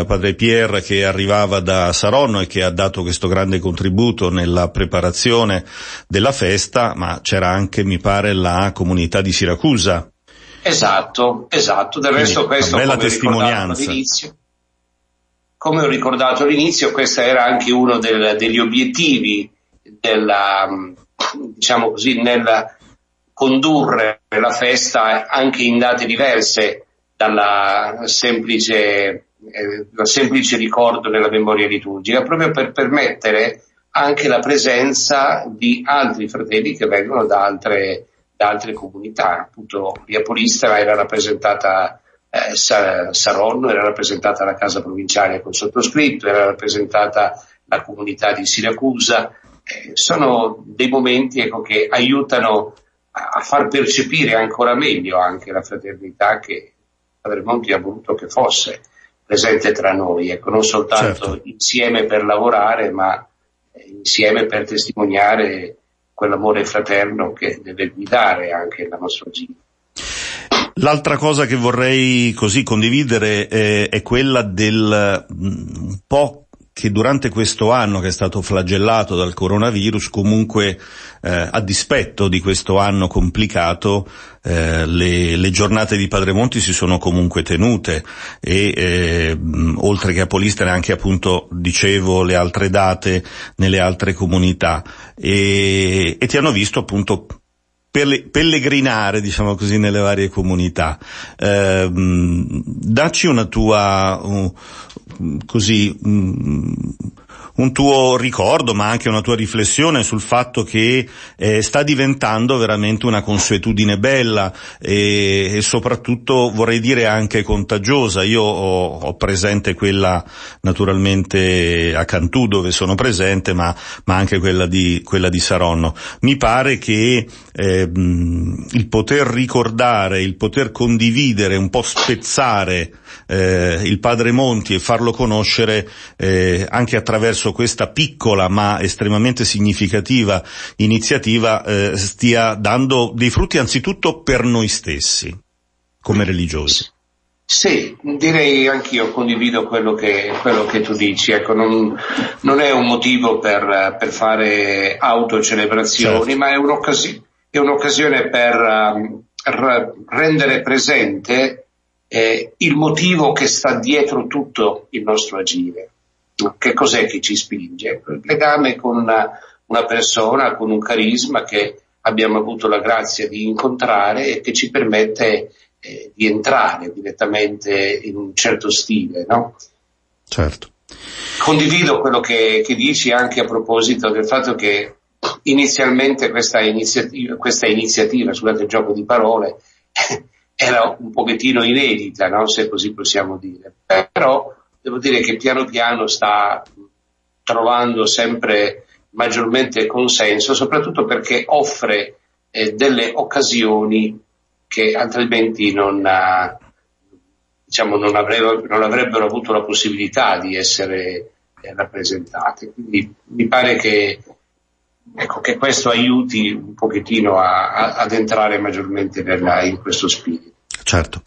eh, padre Pierre, che arrivava da Saronno e che ha dato questo grande contributo nella preparazione della festa, ma c'era anche, mi pare, la comunità di Siracusa. Esatto, esatto. Del Quindi, resto questo, bella come testimonianza. All'inizio, come ho ricordato all'inizio, questo era anche uno del, degli obiettivi della, diciamo così, nel condurre la festa anche in date diverse dalla semplice, eh, dal semplice ricordo nella memoria liturgica, proprio per permettere anche la presenza di altri fratelli che vengono da altre, da altre comunità. Appunto, via Polistena era rappresentata eh, Saronno, era rappresentata la casa provinciale col sottoscritto, era rappresentata la comunità di Siracusa. Eh, sono dei momenti, ecco, che aiutano a far percepire ancora meglio anche la fraternità che Padre Monti ha voluto che fosse presente tra noi, ecco, non soltanto certo. insieme per lavorare, ma insieme per testimoniare quell'amore fraterno che deve guidare anche la nostra vita. L'altra cosa che vorrei così condividere è, è quella del un po' che durante questo anno che è stato flagellato dal coronavirus, comunque eh, a dispetto di questo anno complicato, eh, le, le giornate di Padre Monti si sono comunque tenute e eh, oltre che a Polistena anche, appunto, dicevo, le altre date nelle altre comunità, e, e ti hanno visto appunto pellegrinare, diciamo così, nelle varie comunità. Eh, dacci una tua, uh, così, um, un tuo ricordo, ma anche una tua riflessione sul fatto che eh, sta diventando veramente una consuetudine bella e, e soprattutto, vorrei dire, anche contagiosa. Io ho, ho presente quella, naturalmente, a Cantù, dove sono presente, ma, ma anche quella di, quella di Saronno. Mi pare che eh, il poter ricordare, il poter condividere, un po' spezzare eh, il Padre Monti e farlo conoscere eh, anche attraverso questa piccola ma estremamente significativa iniziativa eh, stia dando dei frutti anzitutto per noi stessi come religiosi. Sì, direi anch'io, condivido quello che, quello che tu dici, ecco, non, non è un motivo per, per fare autocelebrazioni, certo. ma è un'occasione. È un'occasione per um, r- rendere presente eh, il motivo che sta dietro tutto il nostro agire. Che cos'è che ci spinge? Il legame con una, una persona, con un carisma che abbiamo avuto la grazia di incontrare e che ci permette eh, di entrare direttamente in un certo stile, no? Certo. Condivido quello che, che dici anche a proposito del fatto che inizialmente questa iniziativa, questa iniziativa, scusate il gioco di parole, era un pochettino inedita, no? Se così possiamo dire, però devo dire che piano piano sta trovando sempre maggiormente consenso, soprattutto perché offre eh, delle occasioni che altrimenti non, ha, diciamo, non, avrebbero, non avrebbero avuto la possibilità di essere eh, rappresentate. Quindi mi pare che Ecco, che questo aiuti un pochettino a, a, ad entrare maggiormente nella, in questo spirito. Certo.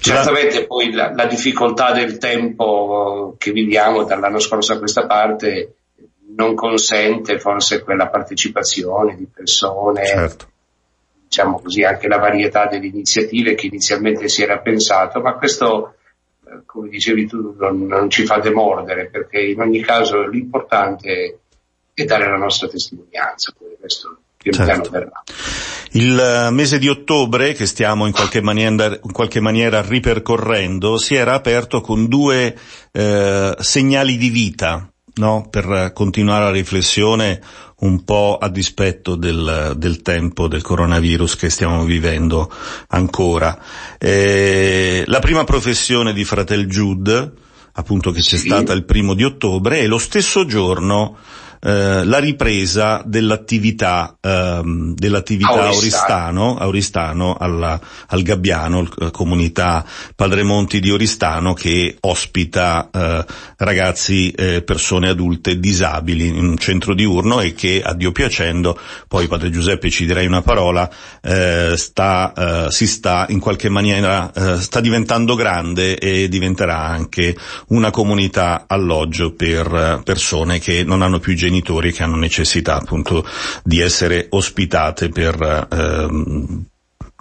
Certamente la... poi la, la difficoltà del tempo che viviamo dall'anno scorso a questa parte non consente forse quella partecipazione di persone, certo. diciamo così, anche la varietà delle iniziative che inizialmente si era pensato, ma questo, come dicevi tu, non, non ci fa demordere, perché in ogni caso l'importante è e dare la nostra testimonianza, poi questo più piano verrà. Il mese di ottobre, che stiamo in qualche maniera, in qualche maniera ripercorrendo, si era aperto con due eh, segnali di vita, no? Per continuare la riflessione un po' a dispetto del, del tempo del coronavirus che stiamo vivendo ancora. Eh, la prima professione di Fratel Giud, appunto, che c'è sì. stata il primo di ottobre, e lo stesso giorno eh, la ripresa dell'attività ehm, dell'attività Oristano, Oristano alla, al Gabbiano, la comunità Padre Monti di Oristano, che ospita eh, ragazzi, eh, persone adulte disabili in un centro diurno, e che, a Dio piacendo, poi Padre Giuseppe ci direi una parola, eh, sta eh, si sta in qualche maniera eh, sta diventando grande, e diventerà anche una comunità alloggio per persone che non hanno più genitori, che hanno necessità appunto di essere ospitate per, ehm,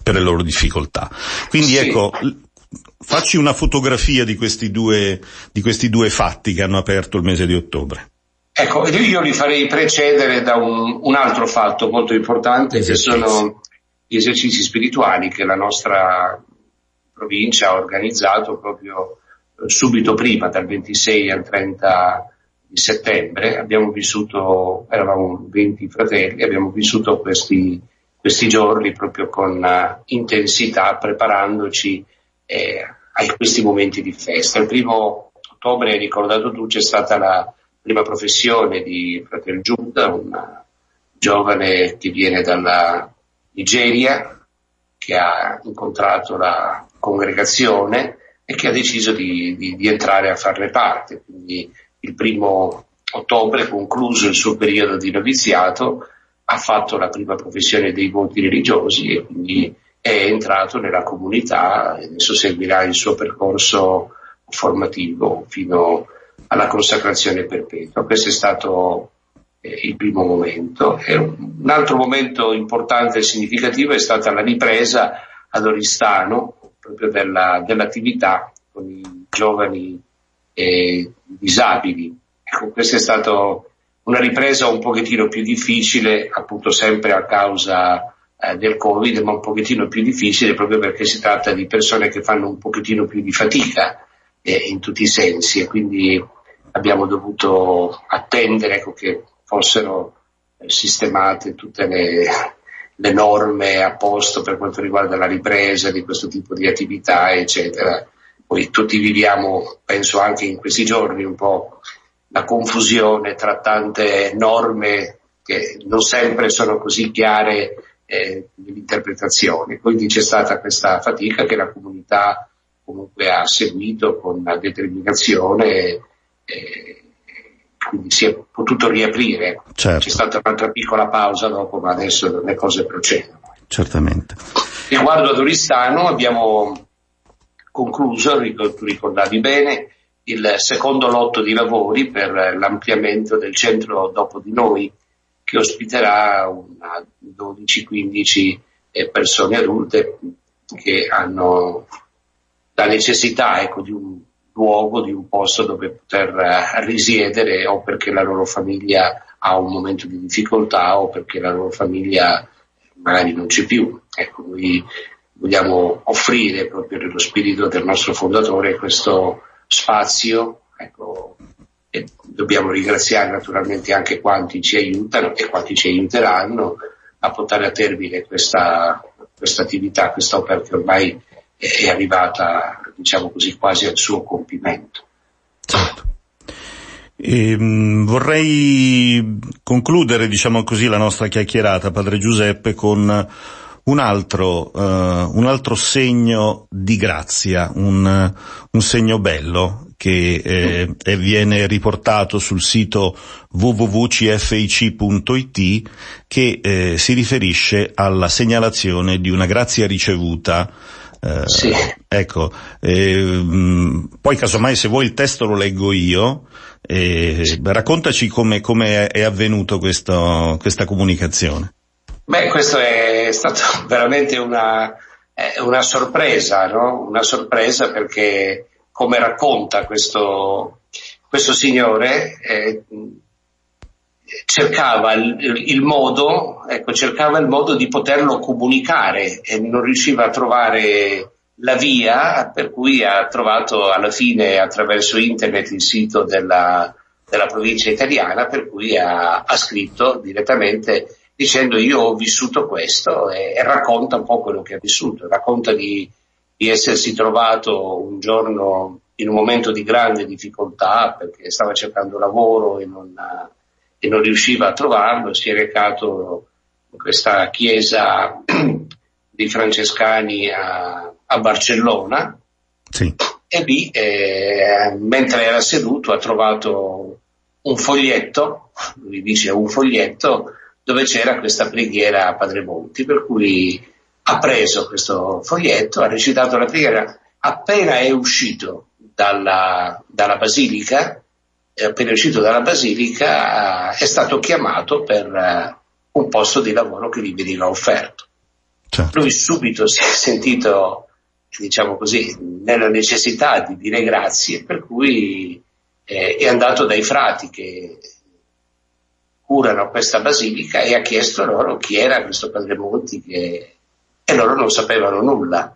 per le loro difficoltà. Quindi sì. Ecco, facci una fotografia di questi due di questi due fatti che hanno aperto il mese di ottobre. Ecco, io li farei precedere da un, un altro fatto molto importante, che sono gli esercizi spirituali che la nostra provincia ha organizzato proprio subito prima, dal ventisei al trenta di settembre. Abbiamo vissuto, eravamo venti fratelli, abbiamo vissuto questi, questi giorni proprio con intensità, preparandoci eh, a questi momenti di festa. Il primo ottobre, hai ricordato tu, c'è stata la prima professione di Fratel Giunta, una giovane che viene dalla Nigeria, che ha incontrato la congregazione e che ha deciso di, di, di entrare a farne parte. Quindi il primo ottobre, concluso il suo periodo di noviziato, ha fatto la prima professione dei voti religiosi e quindi è entrato nella comunità, e adesso seguirà il suo percorso formativo fino alla consacrazione perpetua. Questo è stato eh, il primo momento. E un altro momento importante e significativo è stata la ripresa ad Oristano proprio della, dell'attività con i giovani eh, disabili. Ecco, questa è stata una ripresa un pochettino più difficile, appunto sempre a causa eh, del Covid, ma un pochettino più difficile proprio perché si tratta di persone che fanno un pochettino più di fatica eh, in tutti i sensi, e quindi abbiamo dovuto attendere ecco, che fossero eh, sistemate tutte le, le norme a posto per quanto riguarda la ripresa di questo tipo di attività, eccetera. Poi tutti viviamo, penso anche in questi giorni, un po' la confusione tra tante norme che non sempre sono così chiare eh, nell'interpretazione. Quindi c'è stata questa fatica che la comunità comunque ha seguito con determinazione. Eh, quindi si è potuto riaprire, certo. C'è stata un'altra piccola pausa dopo, ma adesso le cose procedono. Certamente. Riguardo ad Oristano abbiamo concluso, tu ricordavi bene, il secondo lotto di lavori per l'ampliamento del centro dopo di noi, che ospiterà una dodici quindici persone adulte che hanno la necessità ecco, di un luogo, di un posto dove poter risiedere, o perché la loro famiglia ha un momento di difficoltà, o perché la loro famiglia magari non c'è più. Ecco, noi vogliamo offrire proprio nello spirito del nostro fondatore questo spazio, ecco, e dobbiamo ringraziare naturalmente anche quanti ci aiutano e quanti ci aiuteranno a portare a termine questa questa attività, questa opera che ormai è arrivata, diciamo così, quasi al suo compimento. Certo. E, mh, vorrei concludere, diciamo così, la nostra chiacchierata, Padre Giuseppe, con un altro, uh, un altro segno di grazia, un, un segno bello che eh, eh, viene riportato sul sito w w w punto c f i c punto i t, che eh, si riferisce alla segnalazione di una grazia ricevuta. Eh, sì. Ecco, eh, poi casomai se vuoi il testo lo leggo io, eh, sì. Raccontaci come, come è avvenuto questo, questa comunicazione. Beh, questo è stato veramente una, eh, una sorpresa, no? Una sorpresa perché, come racconta questo, questo signore, eh, cercava il, il modo, ecco, cercava il modo di poterlo comunicare e non riusciva a trovare la via, per cui ha trovato alla fine attraverso internet il sito della, della provincia italiana, per cui ha, ha scritto direttamente dicendo: io ho vissuto questo, e, e racconta un po' quello che ha vissuto, racconta di, di essersi trovato un giorno in un momento di grande difficoltà perché stava cercando lavoro e non e non riusciva a trovarlo, si è recato in questa chiesa di Francescani a, a Barcellona, sì. E lì, eh, mentre era seduto, ha trovato un foglietto, lui dice un foglietto, dove c'era questa preghiera a Padre Monti, per cui ha preso questo foglietto, ha recitato la preghiera. Appena è uscito dalla, dalla basilica, appena è uscito dalla basilica, è stato chiamato per un posto di lavoro che gli veniva offerto. Certo. Lui subito si è sentito, diciamo così, nella necessità di dire grazie, per cui è andato dai frati che curano questa basilica e ha chiesto loro chi era questo Padre Monti, che... e loro non sapevano nulla.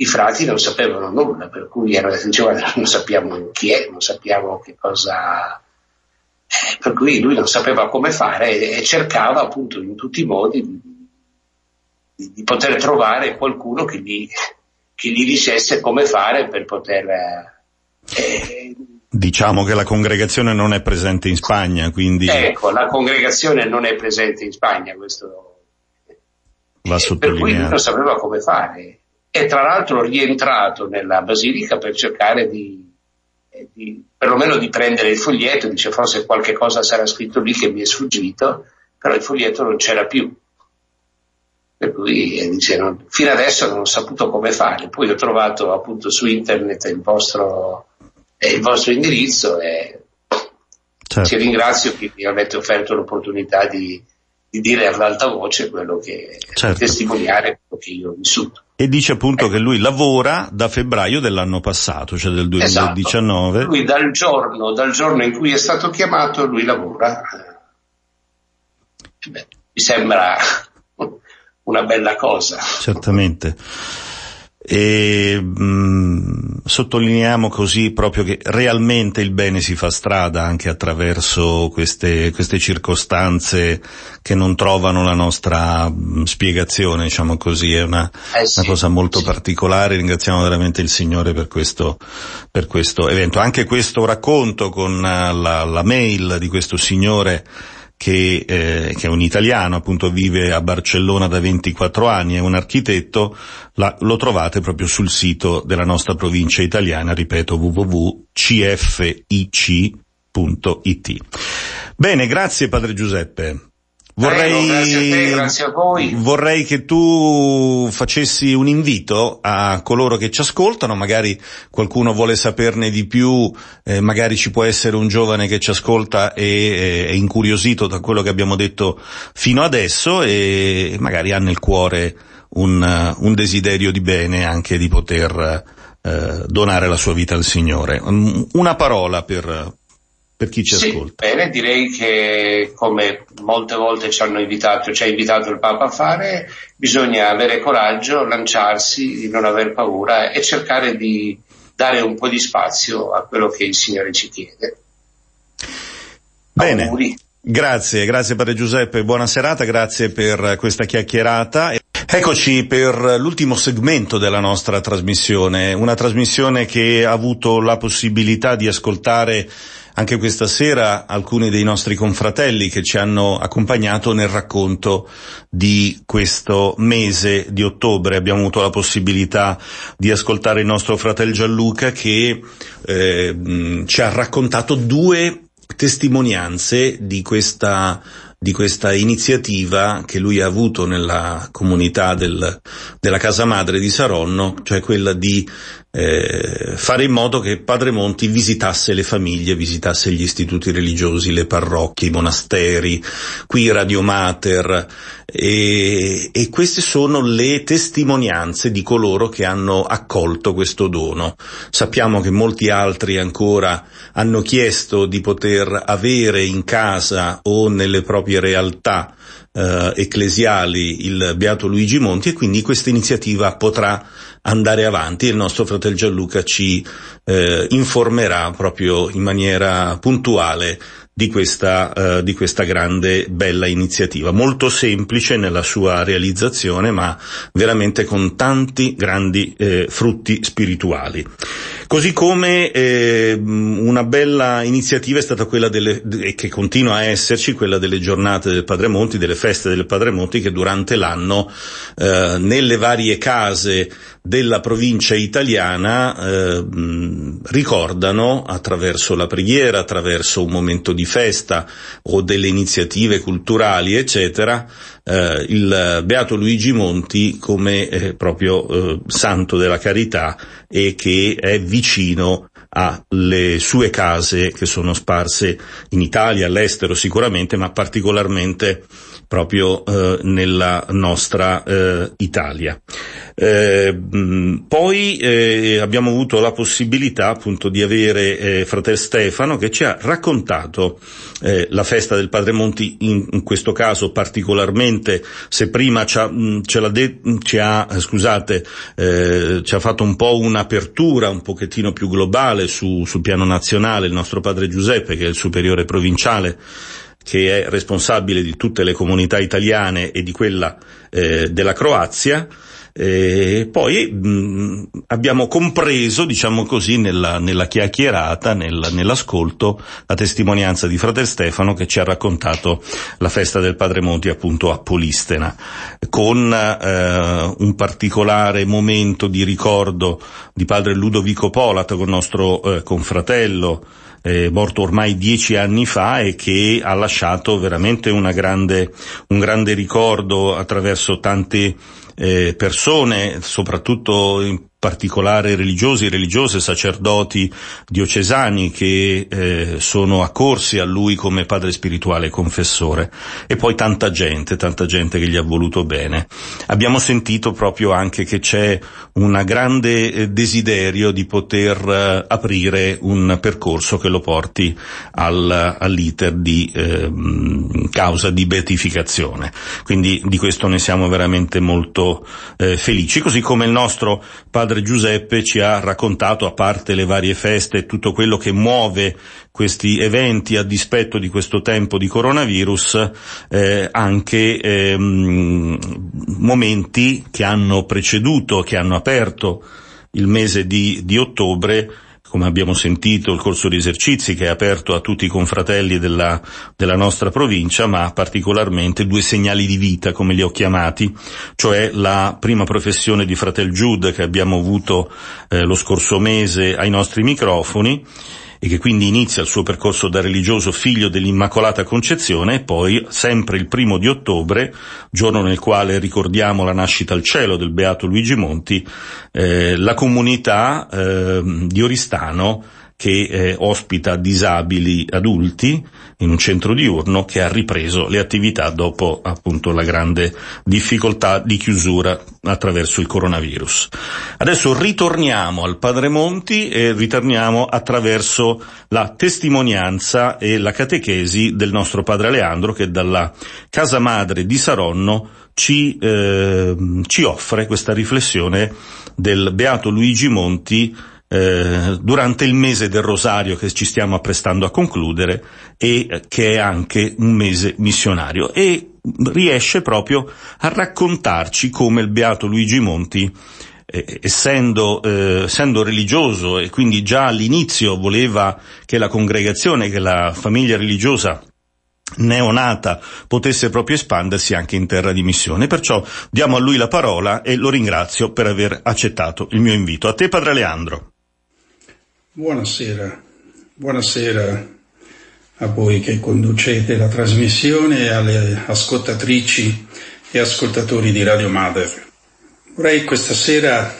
I frati non sapevano nulla, per cui erano, dicevano non sappiamo chi è, non sappiamo che cosa... Per cui lui non sapeva come fare e cercava appunto in tutti i modi di, di poter trovare qualcuno che gli, che gli dicesse come fare per poter... Eh, diciamo che la congregazione non è presente in Spagna, quindi... Ecco, la congregazione non è presente in Spagna, questo... Va sottolineato. Per cui non sapeva come fare. E tra l'altro rientrato nella basilica per cercare di... Di, perlomeno di prendere il foglietto, dice forse qualche cosa sarà scritto lì che mi è sfuggito, però il foglietto non c'era più, per cui eh, dice non, fino adesso non ho saputo come fare, poi ho trovato appunto su internet il vostro, eh, il vostro indirizzo e certo. Ti ringrazio che mi avete offerto l'opportunità di, di dire ad alta voce quello che certo. Testimoniare quello che io ho vissuto. E dice appunto che lui lavora da febbraio dell'anno passato, cioè del duemiladiciannove. Esatto. Lui dal giorno, dal giorno in cui è stato chiamato, lui lavora. Beh, mi sembra una bella cosa. Certamente. E mh, sottolineiamo così proprio che realmente il bene si fa strada anche attraverso queste, queste circostanze che non trovano la nostra mh, spiegazione, diciamo così, è una, eh sì, una cosa molto sì. particolare. Ringraziamo veramente il Signore per questo, per questo evento. Anche questo racconto con la, la mail di questo signore che, eh, che è un italiano, appunto vive a Barcellona da ventiquattro anni, è un architetto, la, lo trovate proprio sul sito della nostra provincia italiana, ripeto w w w punto c f i c punto i t. Bene, grazie Padre Giuseppe. Vorrei, Prego, grazie a te, grazie a voi. Vorrei che tu facessi un invito a coloro che ci ascoltano, magari qualcuno vuole saperne di più, eh, magari ci può essere un giovane che ci ascolta e è incuriosito da quello che abbiamo detto fino adesso e magari ha nel cuore un, un desiderio di bene, anche di poter eh, donare la sua vita al Signore. Una parola per... per chi ci sì, ascolta. Bene, direi che come molte volte ci hanno invitato, ci ha invitato il Papa a fare, bisogna avere coraggio, lanciarsi, non aver paura e cercare di dare un po' di spazio a quello che il Signore ci chiede. Bene. Auguri. Grazie, grazie Padre Giuseppe, buona serata, grazie per questa chiacchierata. Eccoci per l'ultimo segmento della nostra trasmissione, una trasmissione che ha avuto la possibilità di ascoltare anche questa sera alcuni dei nostri confratelli che ci hanno accompagnato nel racconto di questo mese di ottobre. Abbiamo avuto la possibilità di ascoltare il nostro fratello Gianluca che eh, ci ha raccontato due testimonianze di questa di questa iniziativa che lui ha avuto nella comunità del, della Casa Madre di Saronno, cioè quella di eh, fare in modo che Padre Monti visitasse le famiglie, visitasse gli istituti religiosi, le parrocchie, i monasteri, qui Radio Mater, e, e queste sono le testimonianze di coloro che hanno accolto questo dono. Sappiamo che molti altri ancora hanno chiesto di poter avere in casa o nelle proprie realtà eh, ecclesiali il Beato Luigi Monti, e quindi questa iniziativa potrà andare avanti e il nostro fratello Gianluca ci eh, informerà proprio in maniera puntuale di questa, eh, di questa grande bella iniziativa, molto semplice nella sua realizzazione, ma veramente con tanti grandi eh, frutti spirituali. Così come eh, una bella iniziativa è stata quella delle, e che continua a esserci, quella delle giornate del Padre Monti, delle feste del Padre Monti, che durante l'anno eh, nelle varie case della provincia italiana eh, ricordano, attraverso la preghiera, attraverso un momento di festa o delle iniziative culturali, eccetera, eh, il Beato Luigi Monti come eh, proprio eh, santo della carità, e che è vicino alle sue case, che sono sparse in Italia, all'estero sicuramente, ma particolarmente proprio eh, nella nostra eh, Italia. Eh, mh, poi eh, abbiamo avuto la possibilità appunto di avere eh, Fratel Stefano, che ci ha raccontato eh, la festa del Padre Monti, in, in questo caso particolarmente, se prima ci ha, mh, ce l'ha de- ci ha scusate eh, ci ha fatto un po' un'apertura un pochettino più globale su, sul piano nazionale il nostro Padre Giuseppe, che è il superiore provinciale, che è responsabile di tutte le comunità italiane e di quella eh, della Croazia. E poi mh, abbiamo compreso, diciamo così, nella, nella chiacchierata, nel, nell'ascolto, la testimonianza di Fratel Stefano, che ci ha raccontato la festa del Padre Monti appunto a Polistena, con eh, un particolare momento di ricordo di Padre Ludovico Polat, con nostro eh, confratello, Eh, morto ormai dieci anni fa, e che ha lasciato veramente una grande, un grande ricordo attraverso tante eh, persone, soprattutto in particolare religiosi, religiose, sacerdoti diocesani, che eh, sono accorsi a lui come padre spirituale e confessore, e poi tanta gente, tanta gente che gli ha voluto bene. Abbiamo sentito proprio anche che c'è un grande eh, desiderio di poter eh, aprire un percorso che lo porti al, all'iter di eh, causa di beatificazione, quindi di questo ne siamo veramente molto eh, felici, così come il nostro padre Padre Giuseppe ci ha raccontato, a parte le varie feste e tutto quello che muove questi eventi a dispetto di questo tempo di coronavirus, eh, anche eh, momenti che hanno preceduto, che hanno aperto il mese di, di ottobre, come abbiamo sentito il corso di esercizi, che è aperto a tutti i confratelli della, della nostra provincia, ma particolarmente due segnali di vita, come li ho chiamati, cioè la prima professione di Fratel Giud, che abbiamo avuto eh, lo scorso mese ai nostri microfoni, e che quindi inizia il suo percorso da religioso figlio dell'Immacolata Concezione, e poi sempre il primo di ottobre, giorno nel quale ricordiamo la nascita al cielo del Beato Luigi Monti, eh, la comunità eh, di Oristano, che eh, ospita disabili adulti in un centro diurno, che ha ripreso le attività dopo appunto la grande difficoltà di chiusura attraverso il coronavirus. Adesso ritorniamo al Padre Monti e ritorniamo attraverso la testimonianza e la catechesi del nostro Padre Leandro, che dalla casa madre di Saronno ci, eh, ci offre questa riflessione del Beato Luigi Monti Eh, durante il mese del Rosario, che ci stiamo apprestando a concludere, e che è anche un mese missionario, e riesce proprio a raccontarci come il Beato Luigi Monti, eh, essendo, eh, essendo religioso, e quindi già all'inizio voleva che la congregazione, che la famiglia religiosa neonata potesse proprio espandersi anche in terra di missione. Perciò diamo a lui la parola e lo ringrazio per aver accettato il mio invito. A te, Padre Leandro. Buonasera, buonasera a voi che conducete la trasmissione e alle ascoltatrici e ascoltatori di Radio Mater. Vorrei questa sera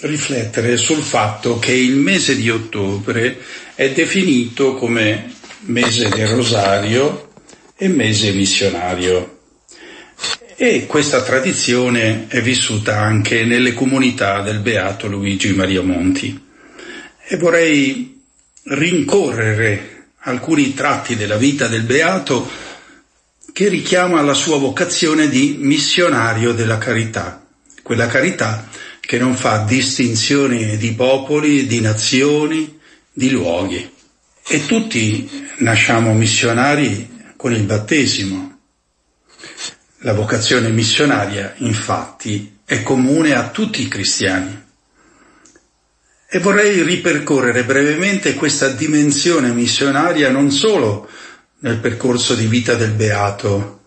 riflettere sul fatto che il mese di ottobre è definito come mese del Rosario e mese missionario, e questa tradizione è vissuta anche nelle comunità del Beato Luigi Maria Monti. E vorrei rincorrere alcuni tratti della vita del Beato che richiama la sua vocazione di missionario della carità, quella carità che non fa distinzioni di popoli, di nazioni, di luoghi. e tutti nasciamo missionari con il battesimo. La vocazione missionaria, infatti, è comune a tutti i cristiani. E vorrei ripercorrere brevemente questa dimensione missionaria non solo nel percorso di vita del Beato,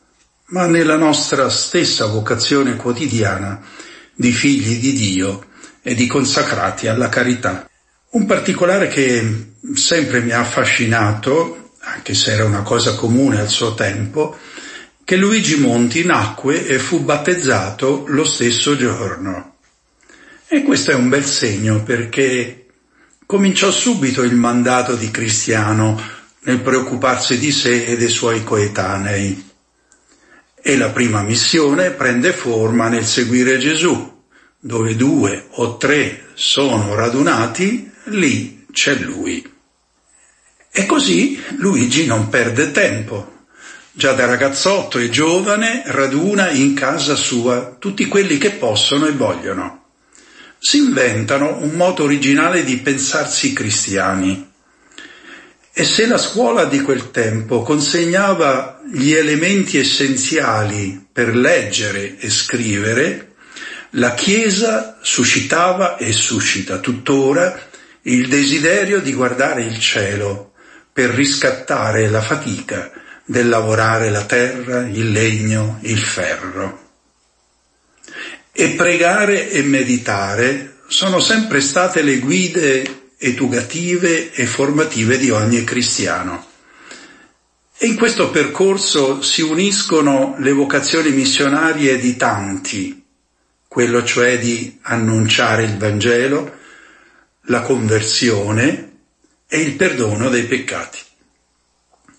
ma nella nostra stessa vocazione quotidiana di figli di Dio e di consacrati alla carità. Un particolare che sempre mi ha affascinato, anche se era una cosa comune al suo tempo, che Luigi Monti nacque e fu battezzato lo stesso giorno. E questo è un bel segno, perché cominciò subito il mandato di cristiano nel preoccuparsi di sé e dei suoi coetanei. E la prima missione prende forma nel seguire Gesù, dove due o tre sono radunati, lì c'è lui. E così Luigi non perde tempo. Già da ragazzotto e giovane raduna in casa sua tutti quelli che possono e vogliono. Si inventano un modo originale di pensarsi cristiani. E se la scuola di quel tempo consegnava gli elementi essenziali per leggere e scrivere, la Chiesa suscitava e suscita tuttora il desiderio di guardare il cielo per riscattare la fatica del lavorare la terra, il legno, il ferro. E pregare e meditare sono sempre state le guide educative e formative di ogni cristiano. E in questo percorso si uniscono le vocazioni missionarie di tanti, quello cioè di annunciare il Vangelo, la conversione e il perdono dei peccati.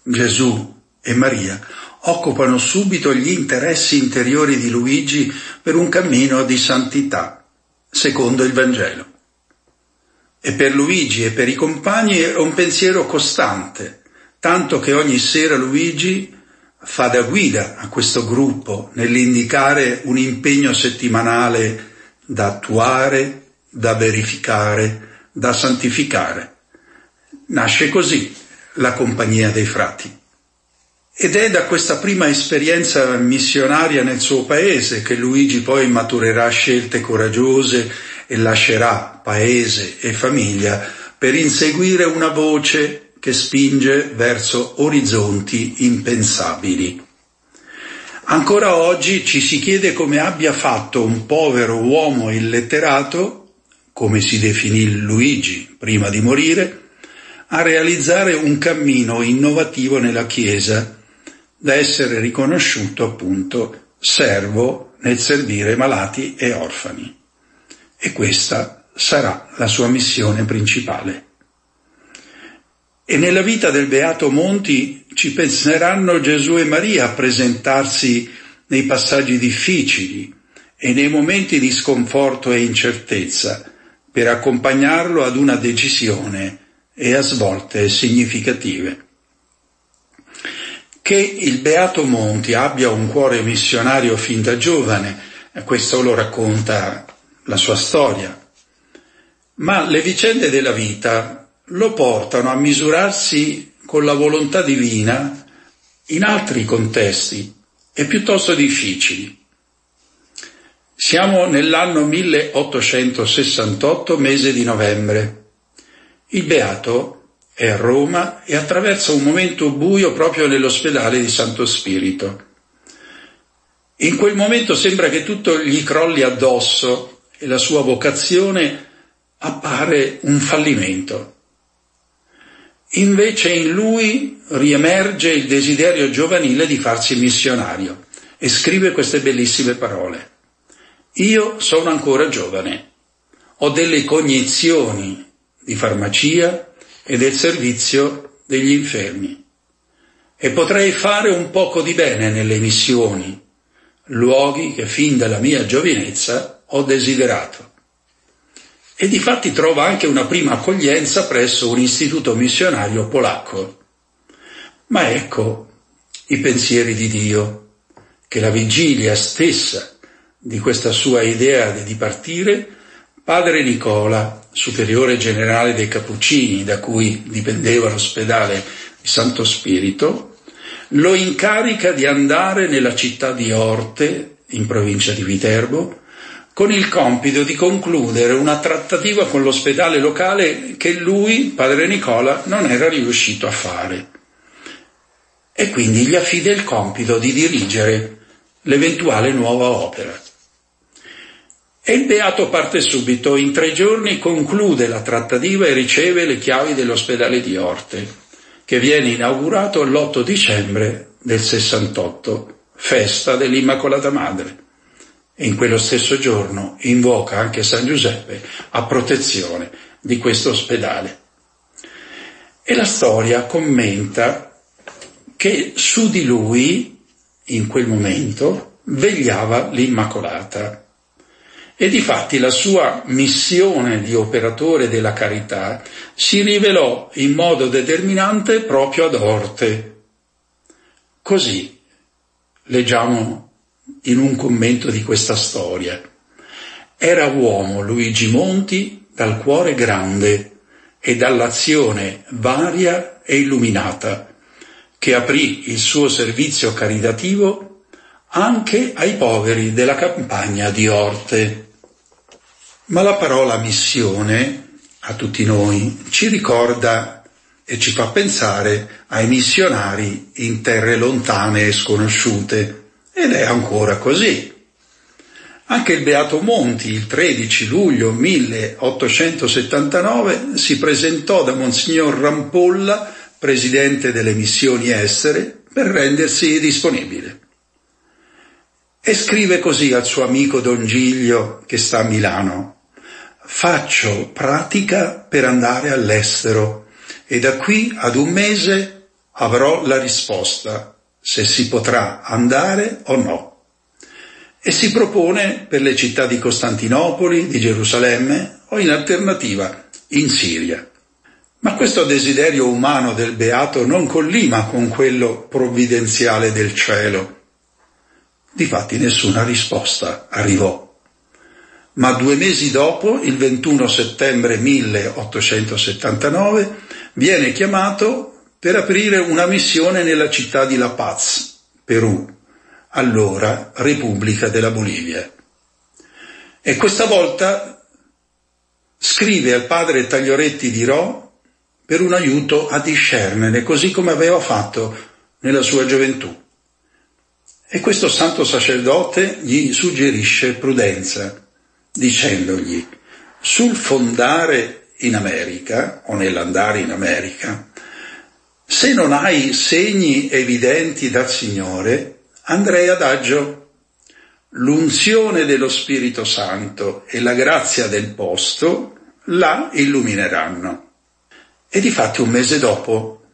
Gesù e Maria occupano subito gli interessi interiori di Luigi per un cammino di santità, secondo il Vangelo. E per Luigi e per i compagni è un pensiero costante, tanto che ogni sera Luigi fa da guida a questo gruppo nell'indicare un impegno settimanale da attuare, da verificare, da santificare. Nasce così la Compagnia dei Frati. Ed è da questa prima esperienza missionaria nel suo paese che Luigi poi maturerà scelte coraggiose e lascerà paese e famiglia per inseguire una voce che spinge verso orizzonti impensabili. Ancora oggi ci si chiede come abbia fatto un povero uomo illetterato, come si definì Luigi prima di morire, a realizzare un cammino innovativo nella Chiesa, da essere riconosciuto appunto servo nel servire malati e orfani. E questa sarà la sua missione principale. E nella vita del Beato Monti ci penseranno Gesù e Maria a presentarsi nei passaggi difficili e nei momenti di sconforto e incertezza, per accompagnarlo ad una decisione e a svolte significative. Che il Beato Monti abbia un cuore missionario fin da giovane, questo lo racconta la sua storia, ma le vicende della vita lo portano a misurarsi con la volontà divina in altri contesti e piuttosto difficili. Siamo nell'anno milleottocentosessantotto, mese di novembre. Il Beato è a Roma e attraversa un momento buio proprio nell'ospedale di Santo Spirito. In quel momento sembra che tutto gli crolli addosso e la sua vocazione appare un fallimento. Invece in lui riemerge il desiderio giovanile di farsi missionario e scrive queste bellissime parole. Io sono ancora giovane, ho delle cognizioni di farmacia e del servizio degli infermi, e potrei fare un poco di bene nelle missioni, luoghi che fin dalla mia giovinezza ho desiderato. E difatti trova anche una prima accoglienza presso un istituto missionario polacco. Ma ecco i pensieri di Dio, che la vigilia stessa di questa sua idea di partire, padre Nicola, superiore generale dei Cappuccini, da cui dipendeva l'ospedale di Santo Spirito, lo incarica di andare nella città di Orte, in provincia di Viterbo, con il compito di concludere una trattativa con l'ospedale locale che lui, padre Nicola, non era riuscito a fare. E quindi gli affida il compito di dirigere l'eventuale nuova opera. E il Beato parte subito, in tre giorni conclude la trattativa e riceve le chiavi dell'ospedale di Orte, che viene inaugurato l'otto dicembre del sessantotto, festa dell'Immacolata Madre. E in quello stesso giorno invoca anche San Giuseppe a protezione di questo ospedale. E la storia commenta che su di lui, in quel momento, vegliava l'Immacolata. E difatti la sua missione di operatore della carità si rivelò in modo determinante proprio ad Orte. Così leggiamo in un commento di questa storia. Era uomo Luigi Monti dal cuore grande e dall'azione varia e illuminata, che aprì il suo servizio caritativo anche ai poveri della campagna di Orte. Ma la parola missione, a tutti noi, ci ricorda e ci fa pensare ai missionari in terre lontane e sconosciute, ed è ancora così. Anche il Beato Monti, il tredici luglio milleottocentosettantanove, si presentò da Monsignor Rampolla, presidente delle missioni Essere, per rendersi disponibile. E scrive così al suo amico Don Giglio, che sta a Milano: «Faccio pratica per andare all'estero e da qui ad un mese avrò la risposta se si potrà andare o no». E si propone per le città di Costantinopoli, di Gerusalemme o in alternativa in Siria. Ma questo desiderio umano del Beato non collima con quello provvidenziale del cielo. Difatti nessuna risposta arrivò. Ma due mesi dopo, il ventuno settembre milleottocentosettantanove, viene chiamato per aprire una missione nella città di La Paz, Perù, allora Repubblica della Bolivia. E questa volta scrive al padre Taglioretti di Rho per un aiuto a discernere, così come aveva fatto nella sua gioventù. E questo santo sacerdote gli suggerisce prudenza, dicendogli: sul fondare in America, o nell'andare in America, se non hai segni evidenti dal Signore, andrei adagio. L'unzione dello Spirito Santo e la grazia del posto la illumineranno. E difatti un mese dopo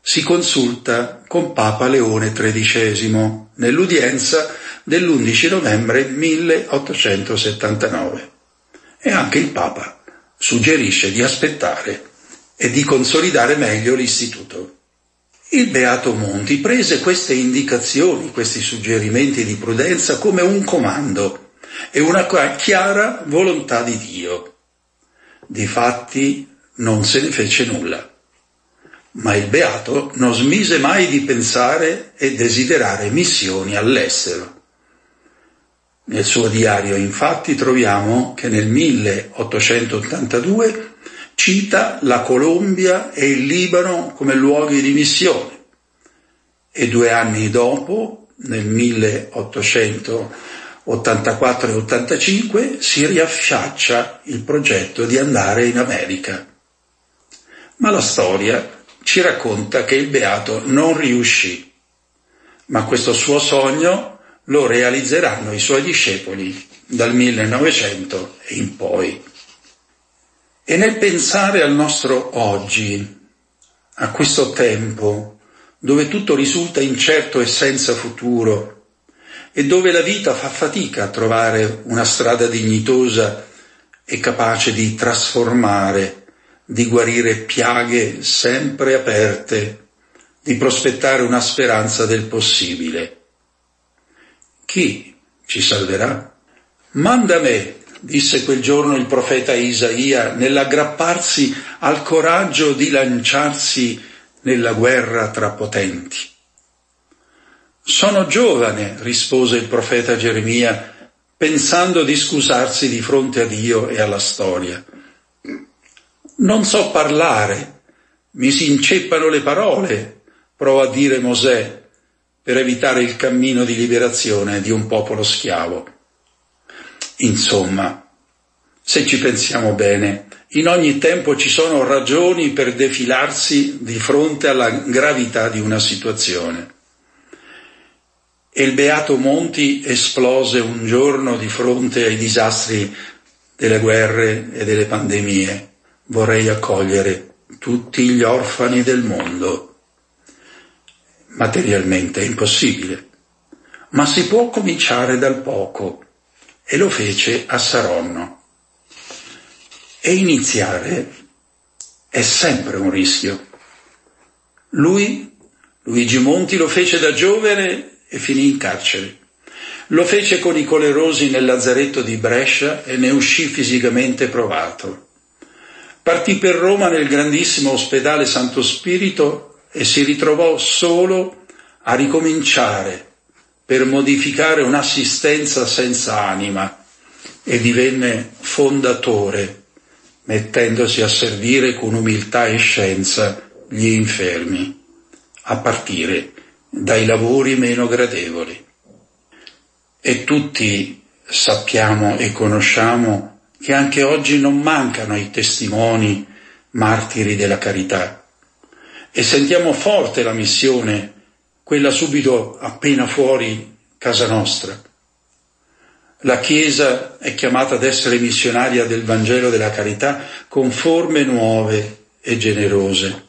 si consulta con Papa Leone tredicesimo, nell'udienza dell'undici novembre milleottocentosettantanove. E anche il Papa suggerisce di aspettare e di consolidare meglio l'istituto. Il Beato Monti prese queste indicazioni, questi suggerimenti di prudenza, come un comando e una chiara volontà di Dio. Difatti non se ne fece nulla. Ma il Beato non smise mai di pensare e desiderare missioni all'estero. Nel suo diario, infatti, troviamo che nel milleottocentottantadue cita la Colombia e il Libano come luoghi di missione, e due anni dopo, nel milleottocentottantaquattro e ottantacinque, si riaffaccia il progetto di andare in America. Ma la storia ci racconta che il Beato non riuscì, ma questo suo sogno lo realizzeranno i suoi discepoli dal millenovecento in poi. E nel pensare al nostro oggi, a questo tempo, dove tutto risulta incerto e senza futuro, e dove la vita fa fatica a trovare una strada dignitosa e capace di trasformare, di guarire piaghe sempre aperte, di prospettare una speranza del possibile. Chi ci salverà? Manda me, disse quel giorno il profeta Isaia, nell'aggrapparsi al coraggio di lanciarsi nella guerra tra potenti. «Sono giovane», rispose il profeta Geremia, pensando di scusarsi di fronte a Dio e alla storia. «Non so parlare, mi si inceppano le parole», prova a dire Mosè, per evitare il cammino di liberazione di un popolo schiavo. Insomma, se ci pensiamo bene, in ogni tempo ci sono ragioni per defilarsi di fronte alla gravità di una situazione. E il beato Monti esplose un giorno di fronte ai disastri delle guerre e delle pandemie. Vorrei accogliere tutti gli orfani del mondo. Materialmente è impossibile, ma si può cominciare dal poco. E lo fece a Saronno. E iniziare è sempre un rischio. Lui, Luigi Monti, lo fece da giovane e finì in carcere. Lo fece con i colerosi nel lazzaretto di Brescia e ne uscì fisicamente provato. Partì per Roma nel grandissimo ospedale Santo Spirito e si ritrovò solo a ricominciare per modificare un'assistenza senza anima, e divenne fondatore, mettendosi a servire con umiltà e scienza gli infermi, a partire dai lavori meno gradevoli. E tutti sappiamo e conosciamo che anche oggi non mancano i testimoni martiri della carità, e sentiamo forte la missione, quella subito appena fuori casa nostra. La Chiesa è chiamata ad essere missionaria del Vangelo della Carità con forme nuove e generose.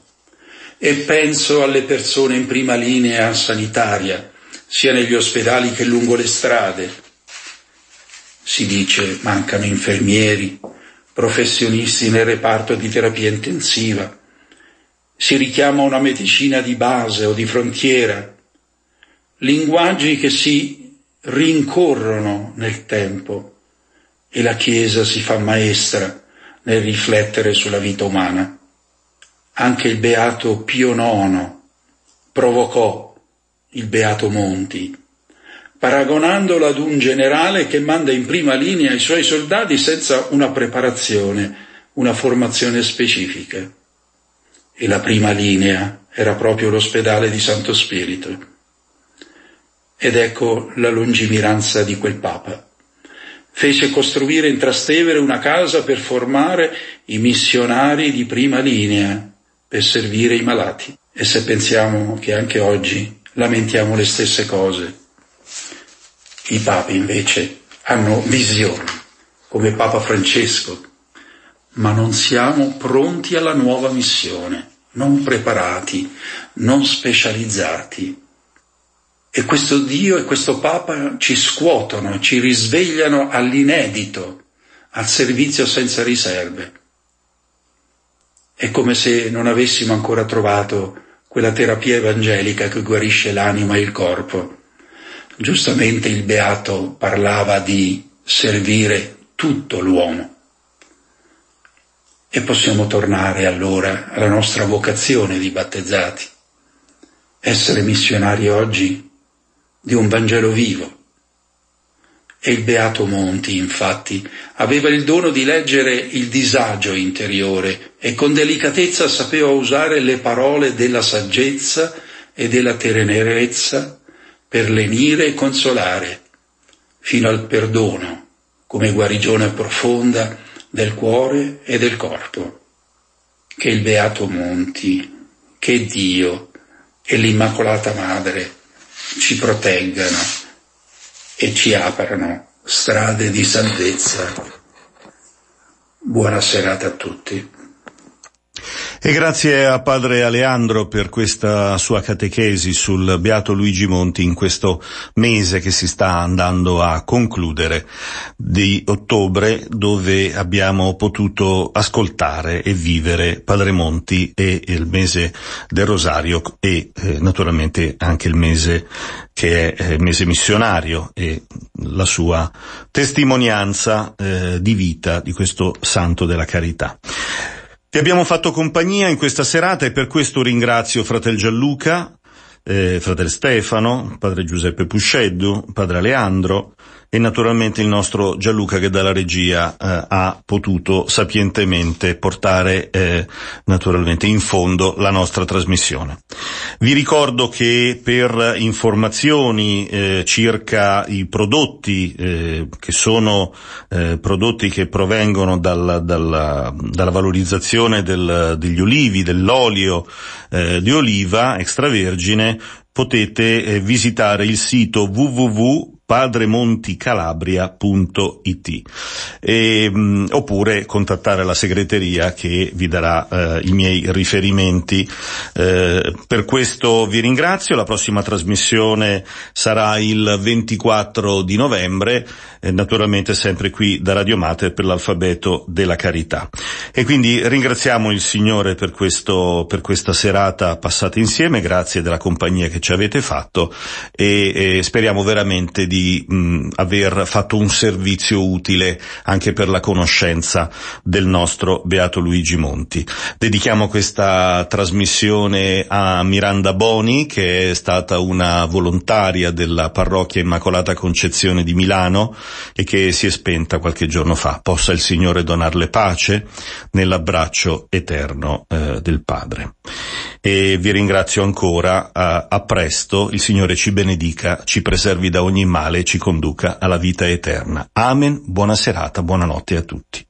E penso alle persone in prima linea sanitaria, sia negli ospedali che lungo le strade. Si dice mancano infermieri, professionisti nel reparto di terapia intensiva. Si richiama una medicina di base o di frontiera, linguaggi che si rincorrono nel tempo, e la Chiesa si fa maestra nel riflettere sulla vita umana. Anche il beato Pio nono provocò il beato Monti, paragonandolo ad un generale che manda in prima linea i suoi soldati senza una preparazione, una formazione specifica. E la prima linea era proprio l'ospedale di Santo Spirito. Ed ecco la lungimiranza di quel Papa. Fece costruire in Trastevere una casa per formare i missionari di prima linea, per servire i malati. E se pensiamo che anche oggi lamentiamo le stesse cose, i papi invece hanno visione, come Papa Francesco, ma non siamo pronti alla nuova missione, non preparati, non specializzati. E questo Dio e questo Papa ci scuotono, ci risvegliano all'inedito, al servizio senza riserve. È come se non avessimo ancora trovato quella terapia evangelica che guarisce l'anima e il corpo. Giustamente il Beato parlava di servire tutto l'uomo. E possiamo tornare allora alla nostra vocazione di battezzati, essere missionari oggi di un Vangelo vivo. E il Beato Monti, infatti, aveva il dono di leggere il disagio interiore e con delicatezza sapeva usare le parole della saggezza e della tenerezza per lenire e consolare, fino al perdono, come guarigione profonda del cuore e del corpo. Che il Beato Monti, che Dio e l'Immacolata Madre ci proteggano e ci aprano strade di salvezza. Buona serata a tutti. E grazie a Padre Leandro per questa sua catechesi sul Beato Luigi Monti in questo mese che si sta andando a concludere di ottobre, dove abbiamo potuto ascoltare e vivere Padre Monti e il mese del Rosario e eh, naturalmente anche il mese che è eh, mese missionario e la sua testimonianza eh, di vita di questo santo della carità. Vi abbiamo fatto compagnia in questa serata e per questo ringrazio Fratel Gianluca, eh, Fratel Stefano, Padre Giuseppe Pusceddu, Padre Leandro e naturalmente il nostro Gianluca che dalla regia eh, ha potuto sapientemente portare eh, naturalmente in fondo la nostra trasmissione. Vi ricordo che per informazioni eh, circa i prodotti eh, che sono eh, prodotti che provengono dalla, dalla, dalla valorizzazione del, degli olivi, dell'olio eh, di oliva extravergine, potete eh, visitare il sito www padremonticalabria punto it e, mh, oppure contattare la segreteria che vi darà eh, i miei riferimenti. Eh, per questo vi ringrazio, la prossima trasmissione sarà il ventiquattro di novembre, eh, naturalmente sempre qui da Radio Mater per l'alfabeto della carità. E quindi ringraziamo il Signore per questo, per questa serata passata insieme, grazie della compagnia che ci avete fatto e, e speriamo veramente di di mh, aver fatto un servizio utile anche per la conoscenza del nostro Beato Luigi Monti. Dedichiamo questa trasmissione a Miranda Boni, che è stata una volontaria della parrocchia Immacolata Concezione di Milano e che si è spenta qualche giorno fa. Possa il Signore donarle pace nell'abbraccio eterno eh, del Padre. E vi ringrazio ancora, a, a presto, il Signore ci benedica, ci preservi da ogni male e ci conduca alla vita eterna. Amen, buona serata, buonanotte a tutti.